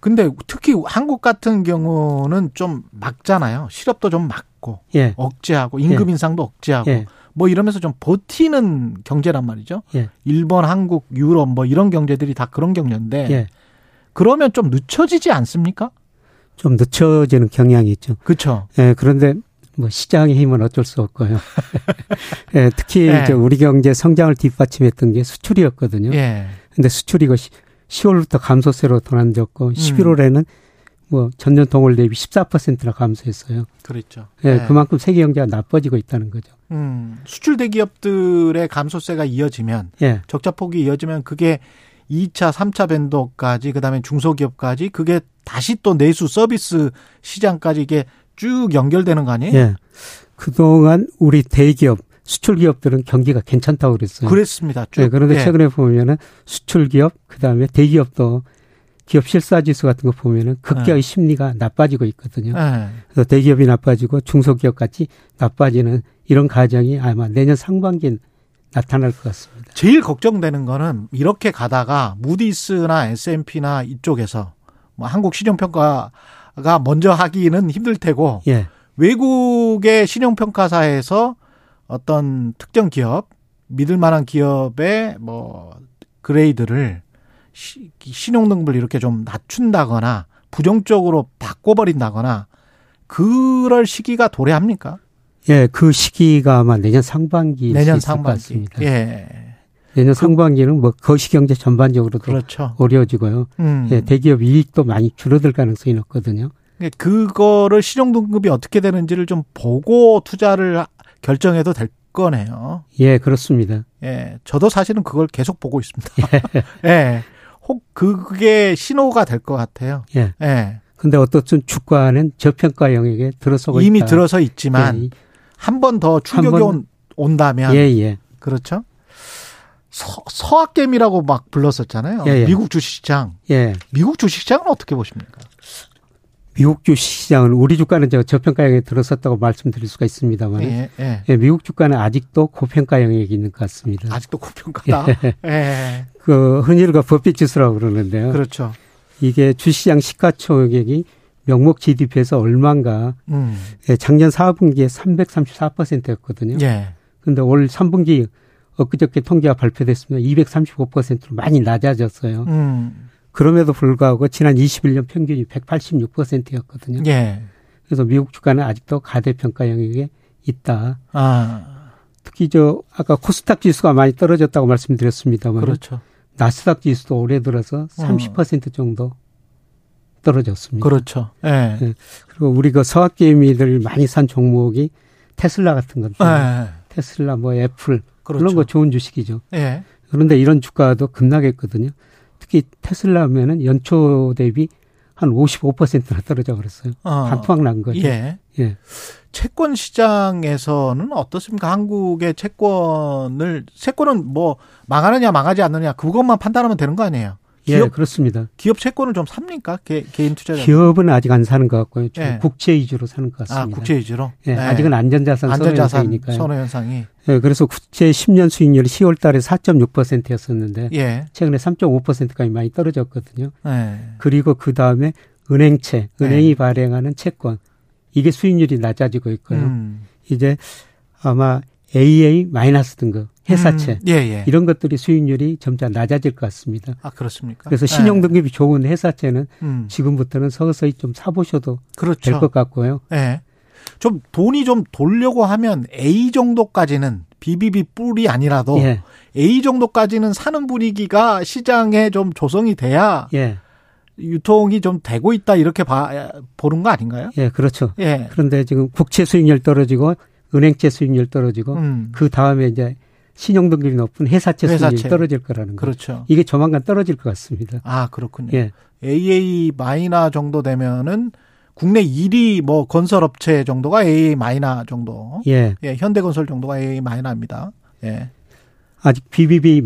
근데 특히 한국 같은 경우는 좀 막잖아요. 실업도 좀 막고, 예. 억제하고, 임금 인상도 예. 억제하고, 예. 뭐 이러면서 좀 버티는 경제란 말이죠. 예. 일본, 한국, 유럽 뭐 이런 경제들이 다 그런 경제인데 예. 그러면 좀 늦춰지지 않습니까? 좀 늦춰지는 경향이 있죠. 그렇죠. 예, 그런데 뭐 시장의 힘은 어쩔 수 없고요. 예, 특히 네. 이제 우리 경제 성장을 뒷받침했던 게 수출이었거든요. 그런데 예. 수출이 10월부터 감소세로 전환됐고 11월에는 뭐 전년 동월 대비 14%나 감소했어요. 그렇죠. 예, 네. 그만큼 세계 경제가 나빠지고 있다는 거죠. 수출 대기업들의 감소세가 이어지면 예. 적자폭이 이어지면 그게 2차, 3차 밴더까지 그다음에 중소기업까지 그게 다시 또 내수 서비스 시장까지 이게 쭉 연결되는 거 아니에요? 예. 그동안 우리 대기업, 수출기업들은 경기가 괜찮다고 그랬어요. 그랬습니다. 쭉. 네, 그런데 예. 최근에 보면은 수출기업, 그 다음에 대기업도 기업 실사지수 같은 거 보면은 극기의 예. 심리가 나빠지고 있거든요. 예. 그래서 대기업이 나빠지고 중소기업같이 나빠지는 이런 과정이 아마 내년 상반기에 나타날 것 같습니다. 제일 걱정되는 거는 이렇게 가다가 무디스나 S&P나 이쪽에서 뭐 한국 신용평가 가 먼저 하기는 힘들 테고 예. 외국의 신용평가사에서 어떤 특정 기업, 믿을 만한 기업의 뭐 그레이드를 신용등급을 이렇게 좀 낮춘다거나 부정적으로 바꿔버린다거나 그럴 시기가 도래합니까? 예, 그 시기가 아마 내년 상반기일 수 있을 것 같습니다. 예. 내년 상반기는 뭐 거시경제 전반적으로도 그렇죠. 어려워지고요. 예, 대기업 이익도 많이 줄어들 가능성이 높거든요. 그거를 신용등급이 어떻게 되는지를 좀 보고 투자를 결정해도 될 거네요. 예, 그렇습니다. 예, 저도 사실은 그걸 계속 보고 있습니다. 예, 예 혹 그게 신호가 될 것 같아요. 예, 예. 근데 어떻든 주가는 저평가 영역에 들어서고 이미 있다. 이미 들어서 있지만 예. 한 번 더 충격이 온다면, 예, 예, 그렇죠. 서학개미라고 막 불렀었잖아요. 예, 예. 미국 주식시장. 예. 미국 주식시장은 어떻게 보십니까? 미국 주식시장은 우리 주가는 제가 저평가 영역에 들어섰다고 말씀드릴 수가 있습니다만 예, 예. 예, 미국 주가는 아직도 고평가 영역에 있는 것 같습니다. 아직도 고평가다? 예. 예. 그 흔히가 버핏지수라고 그러는데요. 그렇죠. 이게 주식시장 시가총액이 명목 GDP에서 얼마인가 예, 작년 4분기에 334%였거든요. 그런데 예. 올 3분기 엊그저께 통계가 발표됐으면 235%로 많이 낮아졌어요. 그럼에도 불구하고 지난 21년 평균이 186%였거든요. 예. 그래서 미국 주가는 아직도 가대평가 영역에 있다. 아. 특히 아까 코스닥 지수가 많이 떨어졌다고 말씀드렸습니다만 그렇죠. 나스닥 지수도 올해 들어서 30% 정도 떨어졌습니다. 그렇죠. 예. 예. 그리고 우리 그 서학개미들 많이 산 종목이 테슬라 같은 건데 예. 테슬라 뭐 애플 그렇죠. 물론 뭐 좋은 주식이죠. 예. 그런데 이런 주가도 급락했거든요. 특히 테슬라면은 연초 대비 한 55%나 떨어져 버렸어요. 반토막 난 거죠. 예. 예. 채권 시장에서는 어떻습니까? 한국의 채권은 뭐 망하느냐 망하지 않느냐 그것만 판단하면 되는 거 아니에요? 기업, 예, 그렇습니다. 기업 채권을 좀 삽니까? 개인 투자자? 기업은 아직 안 사는 것 같고요. 예. 국채 위주로 사는 것 같습니다. 아, 국채 위주로? 예, 네. 아직은 안전자산 선호현상이니까요. 선호현상이. 예, 그래서 국채 10년 수익률이 10월 달에 4.6%였었는데 예. 최근에 3.5%까지 많이 떨어졌거든요. 예. 그리고 그다음에 은행이 예. 발행하는 채권. 이게 수익률이 낮아지고 있고요. 이제 아마 AA- 등급. 회사채 예. 이런 것들이 수익률이 점차 낮아질 것 같습니다. 아 그렇습니까? 그래서 신용등급이 예. 좋은 회사채는 지금부터는 서서히 좀 사보셔도 그렇죠. 될 것 같고요. 예. 좀 돈이 좀 돌려고 하면 A 정도까지는 BBB 뿔이 아니라도 예. A 정도까지는 사는 분위기가 시장에 좀 조성이 돼야 예. 유통이 좀 되고 있다 이렇게 보는 거 아닌가요? 예, 그렇죠. 예. 그런데 지금 국채 수익률 떨어지고 은행채 수익률 떨어지고 그 다음에 이제 신용등급이 높은 회사채 수익이 떨어질 거라는 거죠. 그렇죠. 이게 조만간 떨어질 것 같습니다. 아 그렇군요. 예. AA- 정도 되면은 국내 1위 뭐 건설업체 정도가 AA- 정도. 예. 예. 현대건설 정도가 AA-입니다. 예. 아직 BBB-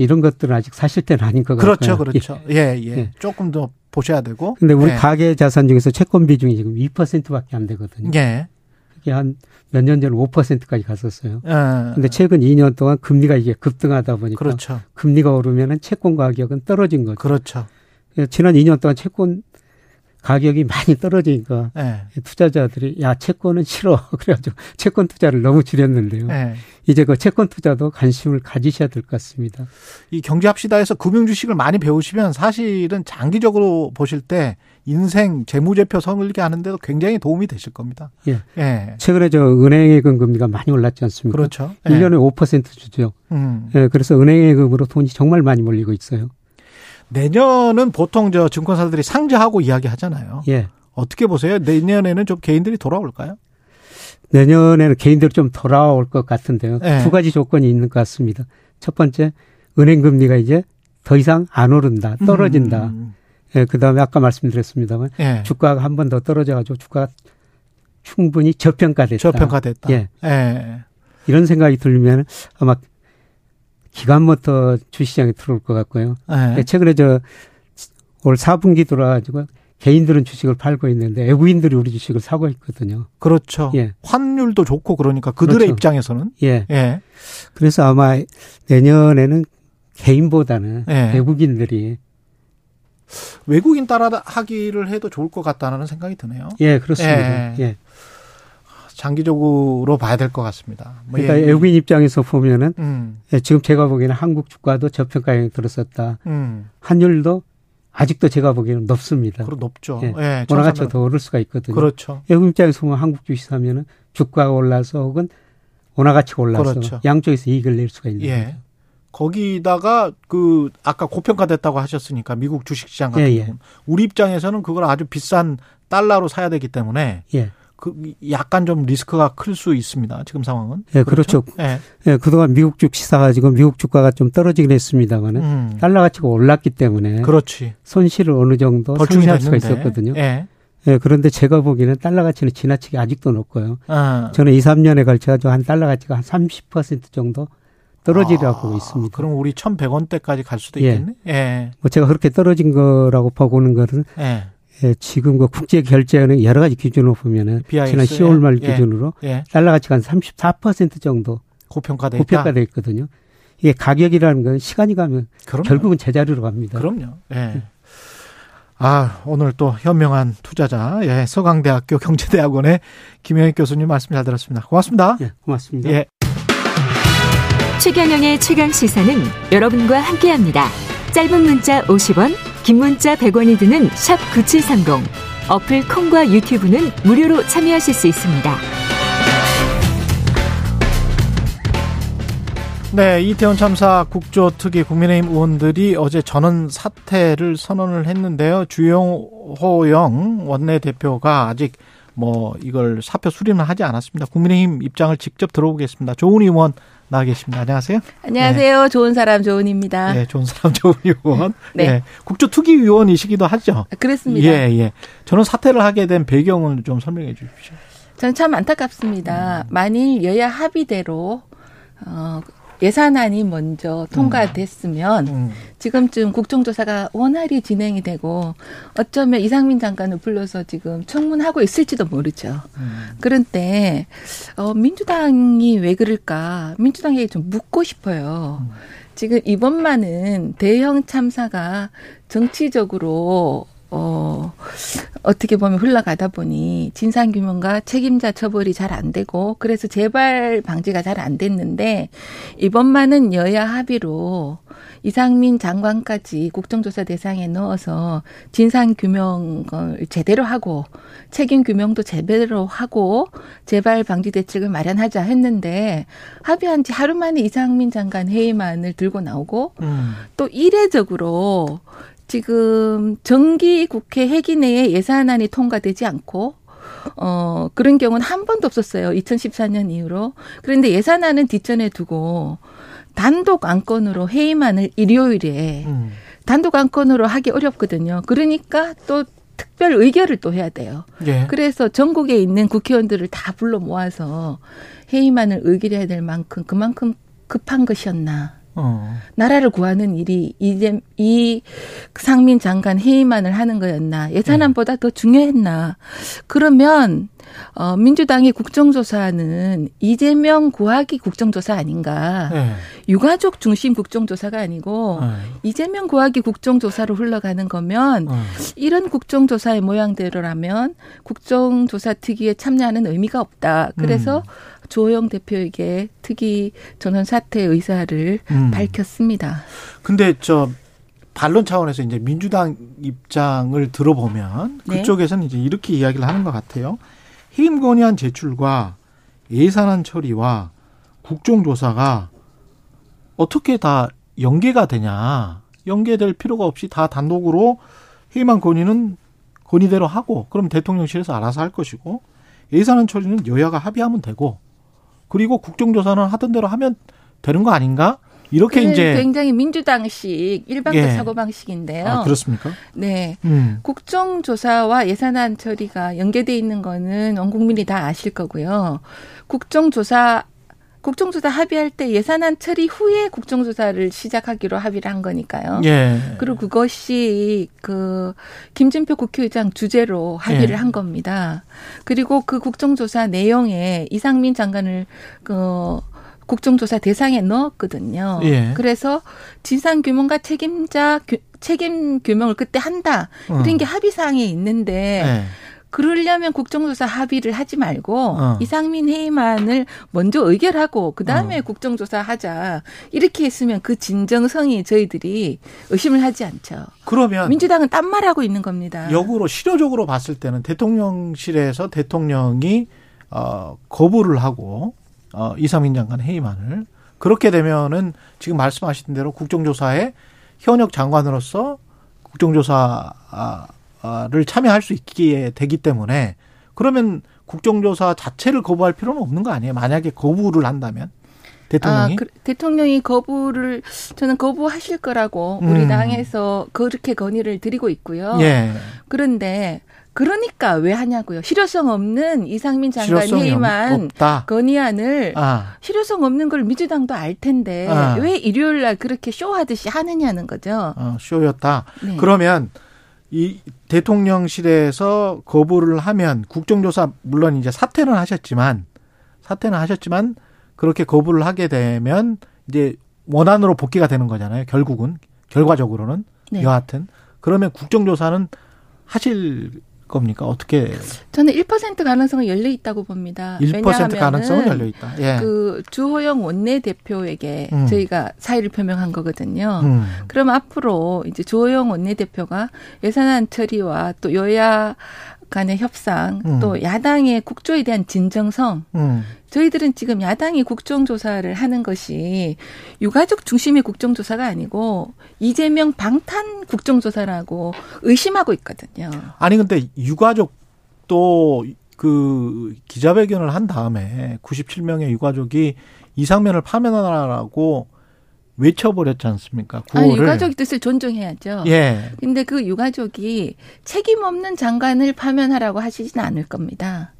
이런 것들은 아직 사실 때는 아닌 것 같아요. 그렇죠. 예. 예. 예. 조금 더 보셔야 되고. 근데 우리 예. 가계 자산 중에서 채권 비중이 지금 2%밖에 안 되거든요. 예. 한 몇 년 전 5%까지 갔었어요. 그런데 최근 2년 동안 금리가 이게 급등하다 보니까 그렇죠. 금리가 오르면 채권 가격은 떨어진 거죠. 그렇죠. 지난 2년 동안 채권 가격이 많이 떨어지니까 네. 투자자들이 야 채권은 싫어 그래가지고 채권 투자를 너무 줄였는데요. 네. 이제 그 채권 투자도 관심을 가지셔야 될 것 같습니다. 이 경제합시다에서 금융주식을 많이 배우시면 사실은 장기적으로 보실 때 인생 재무제표 성일기 하는데도 굉장히 도움이 되실 겁니다. 예. 예. 최근에 저 은행의 금리가 많이 올랐지 않습니까? 그렇죠. 1년에 예. 5% 주죠. 예. 그래서 은행의 금으로 돈이 정말 많이 몰리고 있어요. 내년은 보통 저 증권사들이 상자하고 이야기하잖아요. 예. 어떻게 보세요? 내년에는 좀 개인들이 돌아올까요? 내년에는 개인들이 좀 돌아올 것 같은데요. 예. 두 가지 조건이 있는 것 같습니다. 첫 번째, 은행 금리가 이제 더 이상 안 오른다, 떨어진다. 예, 그 다음에 아까 말씀드렸습니다만 예. 주가가 한 번 더 떨어져가지고 주가가 충분히 저평가됐다. 저평가됐다. 예. 예. 이런 생각이 들면 아마 기관부터 주시장에 들어올 것 같고요. 예. 최근에 올 4분기 들어와가지고 개인들은 주식을 팔고 있는데 외부인들이 우리 주식을 사고 있거든요. 그렇죠. 예. 환율도 좋고 그러니까 그들의 그렇죠. 입장에서는. 예. 예. 그래서 아마 내년에는 개인보다는 예. 외국인들이 외국인 따라하기를 해도 좋을 것 같다는 생각이 드네요. 예, 그렇습니다. 예. 예. 장기적으로 봐야 될 것 같습니다. 뭐 그러니까 예. 외국인 입장에서 보면은 예, 지금 제가 보기에는 한국 주가도 저평가에 들었었다. 환율도 아직도 제가 보기에는 높습니다. 그럼 높죠. 예, 예, 원화가치가 더 오를 수가 있거든요. 그렇죠. 외국인 입장에서 보면 한국 주식 사면은 주가가 올라서 혹은 원화가치가 올라서 그렇죠. 양쪽에서 이익을 낼 수가 있는 예. 거죠. 거기다가 그 아까 고평가됐다고 하셨으니까 미국 주식시장 같은 경우 예, 예. 우리 입장에서는 그걸 아주 비싼 달러로 사야 되기 때문에 예. 그 약간 좀 리스크가 클 수 있습니다. 지금 상황은 예, 그렇죠. 예. 예, 그동안 미국 주식 사가지고 미국 주가가 좀 떨어지긴 했습니다만은 달러 가치가 올랐기 때문에 그렇지. 손실을 어느 정도 상쇄할 수가 있었거든요. 예. 예, 그런데 제가 보기에는 달러 가치는 지나치게 아직도 높고요. 아. 저는 2, 3년에 걸쳐서 한 달러 가치가 한 30% 정도 떨어지라고 있습니다. 그럼 우리 1,100원대까지 갈 수도 있겠네. 예. 예. 뭐 제가 그렇게 떨어진 거라고 보고는 것은 예. 예, 지금 그 국제 결제은행 여러 가지 기준으로 보면은 BIS, 지난 10월 말 예. 기준으로 예. 달러 가치가 한 34% 정도 고평가돼 있거든요. 이게 가격이라는 건 시간이 가면 그럼요. 결국은 제자리로 갑니다. 그럼요. 예. 예. 아, 오늘 또 현명한 투자자 예, 서강대학교 경제대학원의 김영익 교수님 말씀 잘 들었습니다. 고맙습니다. 예, 고맙습니다. 예. 최경영의 최강시사는 여러분과 함께합니다. 짧은 문자 50원, 긴 문자 100원이 드는 샵 9730. 어플 콩과 유튜브는 무료로 참여하실 수 있습니다. 네, 이태원 참사 국조특위 국민의힘 의원들이 어제 전원 사퇴를 선언을 했는데요. 주호영 원내대표가 아직 이걸 사표 수리는 하지 않았습니다. 국민의힘 입장을 직접 들어보겠습니다. 조은희 의원 나와 계십니다. 안녕하세요. 안녕하세요. 네. 좋은 사람 조은희입니다. 네, 좋은 사람 조은희 의원. 네. 네. 국조특위위원이시기도 하죠. 그렇습니다. 예, 예. 저는 사퇴를 하게 된 배경을 좀 설명해 주십시오. 저는 참 안타깝습니다. 만일 여야 합의대로 예산안이 먼저 통과됐으면 지금쯤 국정조사가 원활히 진행이 되고 어쩌면 이상민 장관을 불러서 지금 청문하고 있을지도 모르죠. 그런데 민주당이 왜 그럴까? 민주당에게 좀 묻고 싶어요. 지금 이번만은 대형 참사가 정치적으로 어떻게 보면 흘러가다 보니 진상규명과 책임자 처벌이 잘 안 되고 그래서 재발 방지가 잘 안 됐는데 이번만은 여야 합의로 이상민 장관까지 국정조사 대상에 넣어서 진상규명을 제대로 하고 책임규명도 제대로 하고 재발 방지 대책을 마련하자 했는데 합의한 지 하루 만에 이상민 장관 해임안을 들고 나오고 또 이례적으로 지금 정기 국회 회기 내에 예산안이 통과되지 않고 그런 경우는 한 번도 없었어요. 2014년 이후로. 그런데 예산안은 뒷전에 두고 단독 안건으로 회의만을 일요일에 단독 안건으로 하기 어렵거든요. 그러니까 또 특별 의결을 또 해야 돼요. 예. 그래서 전국에 있는 국회의원들을 다 불러 모아서 회의만을 의결해야 될 만큼 그만큼 급한 것이었나. 나라를 구하는 일이 이 상민 장관 해임안을 하는 거였나, 예산안보다 더 중요했나. 그러면 민주당이 국정조사는 이재명 구하기 국정조사 아닌가. 유가족 중심 국정조사가 아니고 이재명 구하기 국정조사로 흘러가는 거면 이런 국정조사의 모양대로라면 국정조사 특위에 참여하는 의미가 없다. 그래서 조호영 대표에게 특위 전원 사퇴 의사를 밝혔습니다. 근데 저 반론 차원에서 이제 민주당 입장을 들어보면 그쪽에서는 이제 이렇게 이야기를 하는 것 같아요. 해임 건의안 제출과 예산안 처리와 국정조사가 어떻게 다 연계가 되냐. 연계될 필요가 없이 다 단독으로 해임안 건의는 건의대로 하고, 그럼 대통령실에서 알아서 할 것이고, 예산안 처리는 여야가 합의하면 되고, 그리고 국정조사는 하던 대로 하면 되는 거 아닌가? 이렇게 이제 굉장히 민주당식 일반적 사고방식인데요. 아, 그렇습니까? 네. 국정조사와 예산안 처리가 연계돼 있는 거는 온 국민이 다 아실 거고요. 국정조사 합의할 때 예산안 처리 후에 국정조사를 시작하기로 합의를 한 거니까요. 예. 그리고 그것이 그 김진표 국회의장 주재로 합의를 한 겁니다. 그리고 그 국정조사 내용에 이상민 장관을 그 국정조사 대상에 넣었거든요. 그래서 진상 규명과 책임 규명을 그때 한다. 이런 게 합의사항에 있는데 그러려면 국정조사 합의를 하지 말고 이상민 해임안을 먼저 의결하고 그다음에 국정조사 하자. 이렇게 했으면 그 진정성이 저희들이 의심을 하지 않죠. 그러면 민주당은 딴 말하고 있는 겁니다. 역으로 실효적으로 봤을 때는 대통령실에서 대통령이 거부를 하고 이상민 장관 해임안을, 그렇게 되면은 지금 말씀하신 대로 국정조사에 현역 장관으로서 국정조사 를 참여할 수 있게 되기 때문에, 그러면 국정조사 자체를 거부할 필요는 없는 거 아니에요? 만약에 거부를 한다면 대통령이? 대통령이 거부를, 저는 거부하실 거라고 우리 당에서 그렇게 건의를 드리고 있고요. 그런데 그러니까 왜 하냐고요. 실효성 없는 이상민 장관 회의만 건의안을 실효성 없는 걸 민주당도 알 텐데 왜 일요일 날 그렇게 쇼하듯이 하느냐는 거죠. 쇼였다. 그러면 이 대통령실에서 거부를 하면 국정조사, 물론 이제 사퇴는 하셨지만 그렇게 거부를 하게 되면 이제 원안으로 복귀가 되는 거잖아요. 결국은 결과적으로는 여하튼 그러면 국정조사는 하실 겁니까? 어떻게? 저는 1% 가능성은 열려 있다고 봅니다. 1% 가능성은 열려 있다. 그 주호영 원내대표에게 저희가 사의를 표명한 거거든요. 그럼 앞으로 이제 주호영 원내대표가 예산안 처리와 또 여야 간의 협상, 또 야당의 국조에 대한 진정성, 저희들은 지금 야당이 국정조사를 하는 것이 유가족 중심의 국정조사가 아니고 이재명 방탄 국정조사라고 의심하고 있거든요. 아니 근데 유가족도 그 기자회견을 한 다음에 97명의 유가족이 이상면을 파면하라고 외쳐버렸지 않습니까? 아니, 유가족의 뜻을 존중해야죠. 근데 그 유가족이 책임 없는 장관을 파면하라고 하시진 않을 겁니다.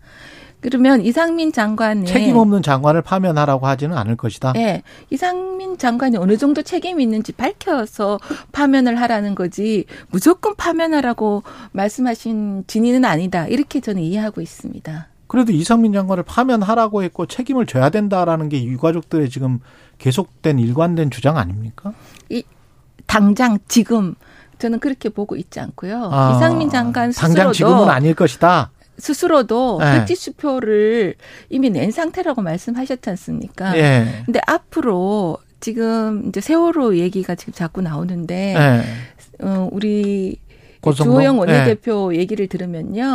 그러면 이상민 장관의 책임 없는 장관을 파면하라고 하지는 않을 것이다. 이상민 장관이 어느 정도 책임이 있는지 밝혀서 파면을 하라는 거지 무조건 파면하라고 말씀하신 진위는 아니다. 이렇게 저는 이해하고 있습니다. 그래도 이상민 장관을 파면하라고 했고 책임을 져야 된다라는 게 유가족들의 지금 계속된 일관된 주장 아닙니까? 당장 지금 저는 그렇게 보고 있지 않고요. 이상민 장관 스스로도 당장 지금은 아닐 것이다. 스스로도 백지수표를 이미 낸 상태라고 말씀하셨지 않습니까? 근데 앞으로 지금 이제 세월호 얘기가 지금 자꾸 나오는데 우리 권성동? 주호영 원내대표 얘기를 들으면요.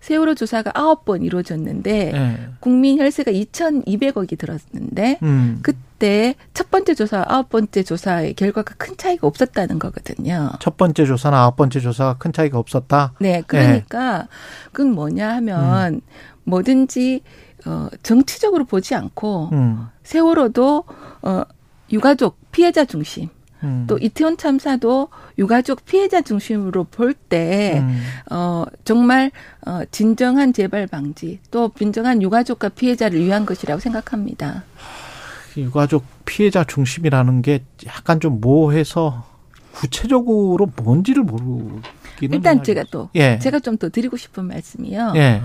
세월호 조사가 9번 이루어졌는데 국민 혈세가 2,200억이 들었는데 그때 첫 번째 조사와 9번째 조사의 결과가 큰 차이가 없었다는 거거든요. 첫 번째 조사나 9번째 조사가 큰 차이가 없었다? 그러니까 그건 뭐냐 하면 뭐든지 정치적으로 보지 않고 세월호도 유가족 피해자 중심, 또 이태원 참사도 유가족 피해자 중심으로 볼 때 정말 진정한 재발 방지 또 진정한 유가족과 피해자를 위한 것이라고 생각합니다. 유가족 피해자 중심이라는 게 약간 좀 모호해서 구체적으로 뭔지를 모르기는 일단 해야죠. 제가 또 예. 제가 좀 더 드리고 싶은 말씀이요. 예.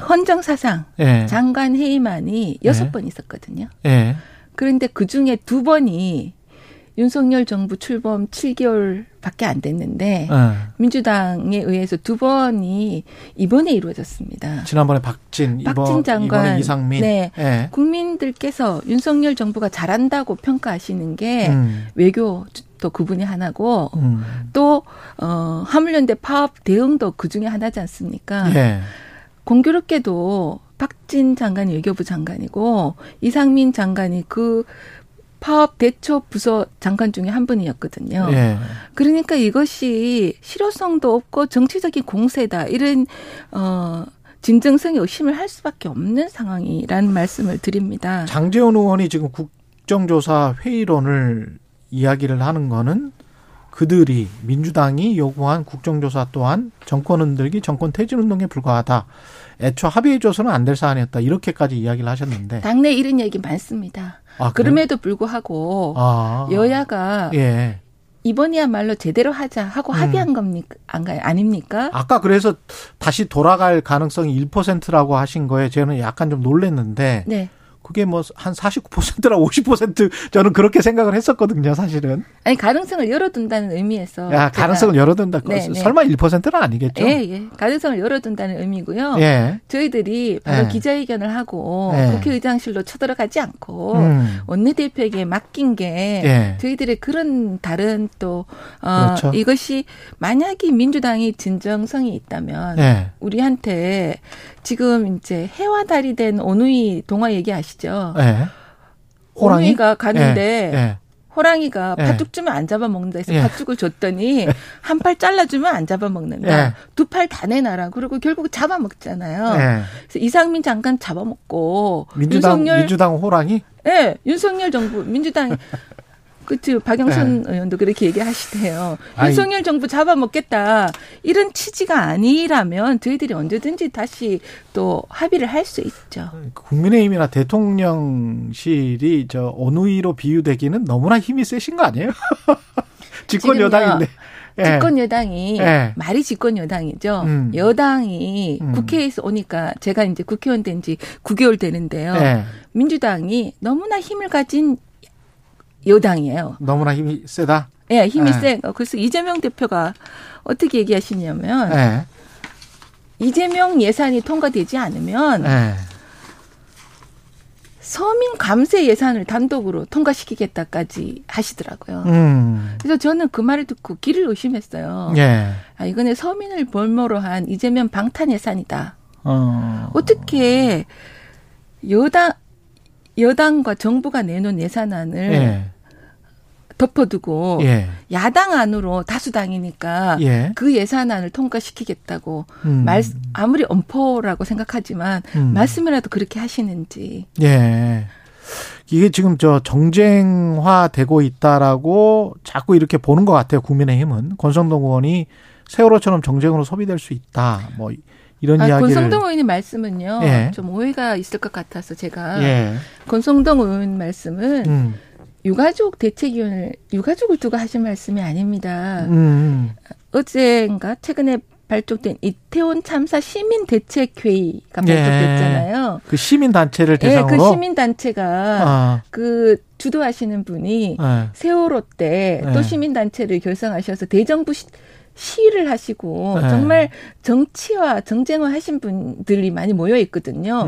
헌정사상 예. 장관 해임안이 6번 있었거든요. 예. 그런데 그중에 2번이 윤석열 정부 출범 7개월밖에 안 됐는데 민주당에 의해서 2번이 이번에 이루어졌습니다. 지난번에 박진 장관, 이번에 이상민. 네, 예. 국민들께서 윤석열 정부가 잘한다고 평가하시는 게 외교도 그분이 하나고 또 화물연대 파업 대응도 그중에 하나지 않습니까? 예. 공교롭게도 박진 장관이 외교부 장관이고 이상민 장관이 그 파업 대처 부서 장관 중에 한 분이었거든요. 예. 그러니까 이것이 실효성도 없고 정치적인 공세다. 이런 진정성이 의심을 할 수밖에 없는 상황이라는 말씀을 드립니다. 장제원 의원이 지금 국정조사 회의론을 이야기를 하는 거는 그들이 민주당이 요구한 국정조사 또한 정권 흔들기, 정권 퇴진 운동에 불과하다. 애초 합의해줘서는 안 될 사안이었다. 이렇게까지 이야기를 하셨는데. 당내 이런 얘기 많습니다. 아, 그럼에도 불구하고 여야가 예. 이번이야말로 제대로 하자 하고 합의한 겁니까? 아닙니까? 아까 그래서 다시 돌아갈 가능성이 1%라고 하신 거에 저는 약간 좀 놀랐는데 네. 그게 뭐 한 49%나 50% 저는 그렇게 생각을 했었거든요, 사실은. 아니, 가능성을 열어둔다는 의미에서. 야, 가능성을 열어둔다. 네, 네. 설마 1%는 아니겠죠? 예, 예. 가능성을 열어둔다는 의미고요. 예. 저희들이 바로 예. 기자회견을 하고 예. 국회의장실로 쳐들어가지 않고 원내대표에게 맡긴 게 예. 저희들의 그런 다른 또 그렇죠. 이것이 만약에 민주당이 진정성이 있다면 예. 우리한테 지금 이제 해와 달이 된 오누이 동화 얘기하시죠. 네. 호랑이? 오누이가 가는데 네. 네. 호랑이가 네. 팥죽 주면 안 잡아먹는다 해서 네. 팥죽을 줬더니 한 팔 잘라주면 안 잡아먹는다. 네. 두 팔 다 내놔라. 그리고 결국 잡아먹잖아요. 네. 그래서 이상민 장관 잡아먹고. 민주당 호랑이? 네. 윤석열 정부 민주당. 그렇죠. 박영선 네. 의원도 그렇게 얘기하시대요. 윤석열 정부 잡아먹겠다. 이런 취지가 아니라면 저희들이 언제든지 다시 또 합의를 할 수 있죠. 국민의힘이나 대통령실이 저 어누이로 비유되기는 너무나 힘이 세신 거 아니에요? 집권 여당인데. 집권 여당이 예. 말이 집권 여당이죠. 여당이 국회에서 오니까 제가 이제 국회의원 된 지 9개월 되는데요. 예. 민주당이 너무나 힘을 가진 여당이에요. 너무나 힘이 세다? 네, 힘이 세. 그래서 이재명 대표가 어떻게 얘기하시냐면 에. 이재명 예산이 통과되지 않으면 에. 서민 감세 예산을 단독으로 통과시키겠다까지 하시더라고요. 그래서 저는 그 말을 듣고 길을 의심했어요. 예. 아, 이거는 서민을 볼모로 한 이재명 방탄 예산이다. 어떻게 여당과 정부가 내놓은 예산안을 예. 덮어두고 예. 야당 안으로 다수당이니까 예. 그 예산안을 통과시키겠다고 아무리 엄포라고 생각하지만 말씀이라도 그렇게 하시는지. 예. 이게 지금 저 정쟁화되고 있다라고 자꾸 이렇게 보는 것 같아요. 국민의힘은. 권성동 의원이 세월호처럼 정쟁으로 소비될 수 있다. 뭐. 이런 이야기를. 권성동 의원의 말씀은요. 예. 좀 오해가 있을 것 같아서 제가. 예. 권성동 의원 말씀은 유가족 대책위원회, 유가족을 두고 하신 말씀이 아닙니다. 어제인가 최근에 발족된 이태원 참사 시민대책회의가 발족됐잖아요. 예. 그 시민단체를 대상으로? 예, 그 시민단체가 그 주도하시는 분이 예. 세월호 때 또 예. 시민단체를 결성하셔서 대정부 시위를 하시고 네. 정말 정치와 정쟁화 하신 분들이 많이 모여 있거든요.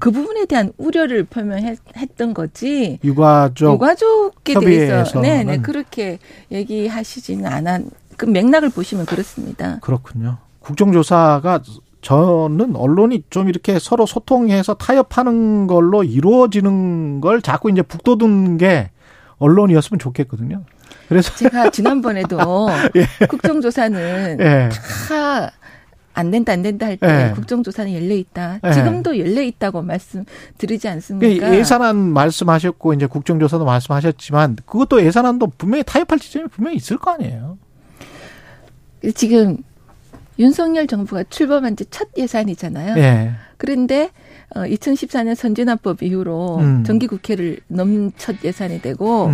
그 부분에 대한 우려를 표명했던 거지. 유가족에 대해서 네네 그렇게 얘기하시지는 않았. 그 맥락을 보시면 그렇습니다. 그렇군요. 국정조사가 저는 언론이 좀 이렇게 서로 소통해서 타협하는 걸로 이루어지는 걸 자꾸 이제 북돋은 게 언론이었으면 좋겠거든요. 그래서 제가 지난번에도 예. 국정조사는 예. 다 안 된다 할 때 예. 국정조사는 열려있다. 예. 지금도 열려있다고 말씀드리지 않습니까? 예산안 말씀하셨고 이제 국정조사도 말씀하셨지만 그것도 예산안도 분명히 타협할 지점이 분명히 있을 거 아니에요. 지금 윤석열 정부가 출범한 지 첫 예산이잖아요. 예. 그런데 2014년 선진화법 이후로 정기국회를 넘는 첫 예산이 되고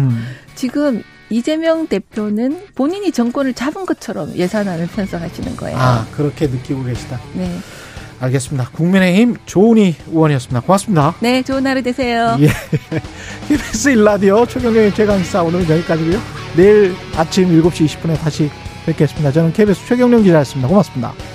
지금 이재명 대표는 본인이 정권을 잡은 것처럼 예산안을 편성하시는 거예요. 아, 그렇게 느끼고 계시다. 네. 알겠습니다. 국민의힘 조은희 의원이었습니다. 고맙습니다. 네, 좋은 하루 되세요. 예. KBS 1라디오 최경영의 최강시사 오늘은 여기까지고요. 내일 아침 7시 20분에 다시 뵙겠습니다. 저는 KBS 최경영 기자였습니다. 고맙습니다.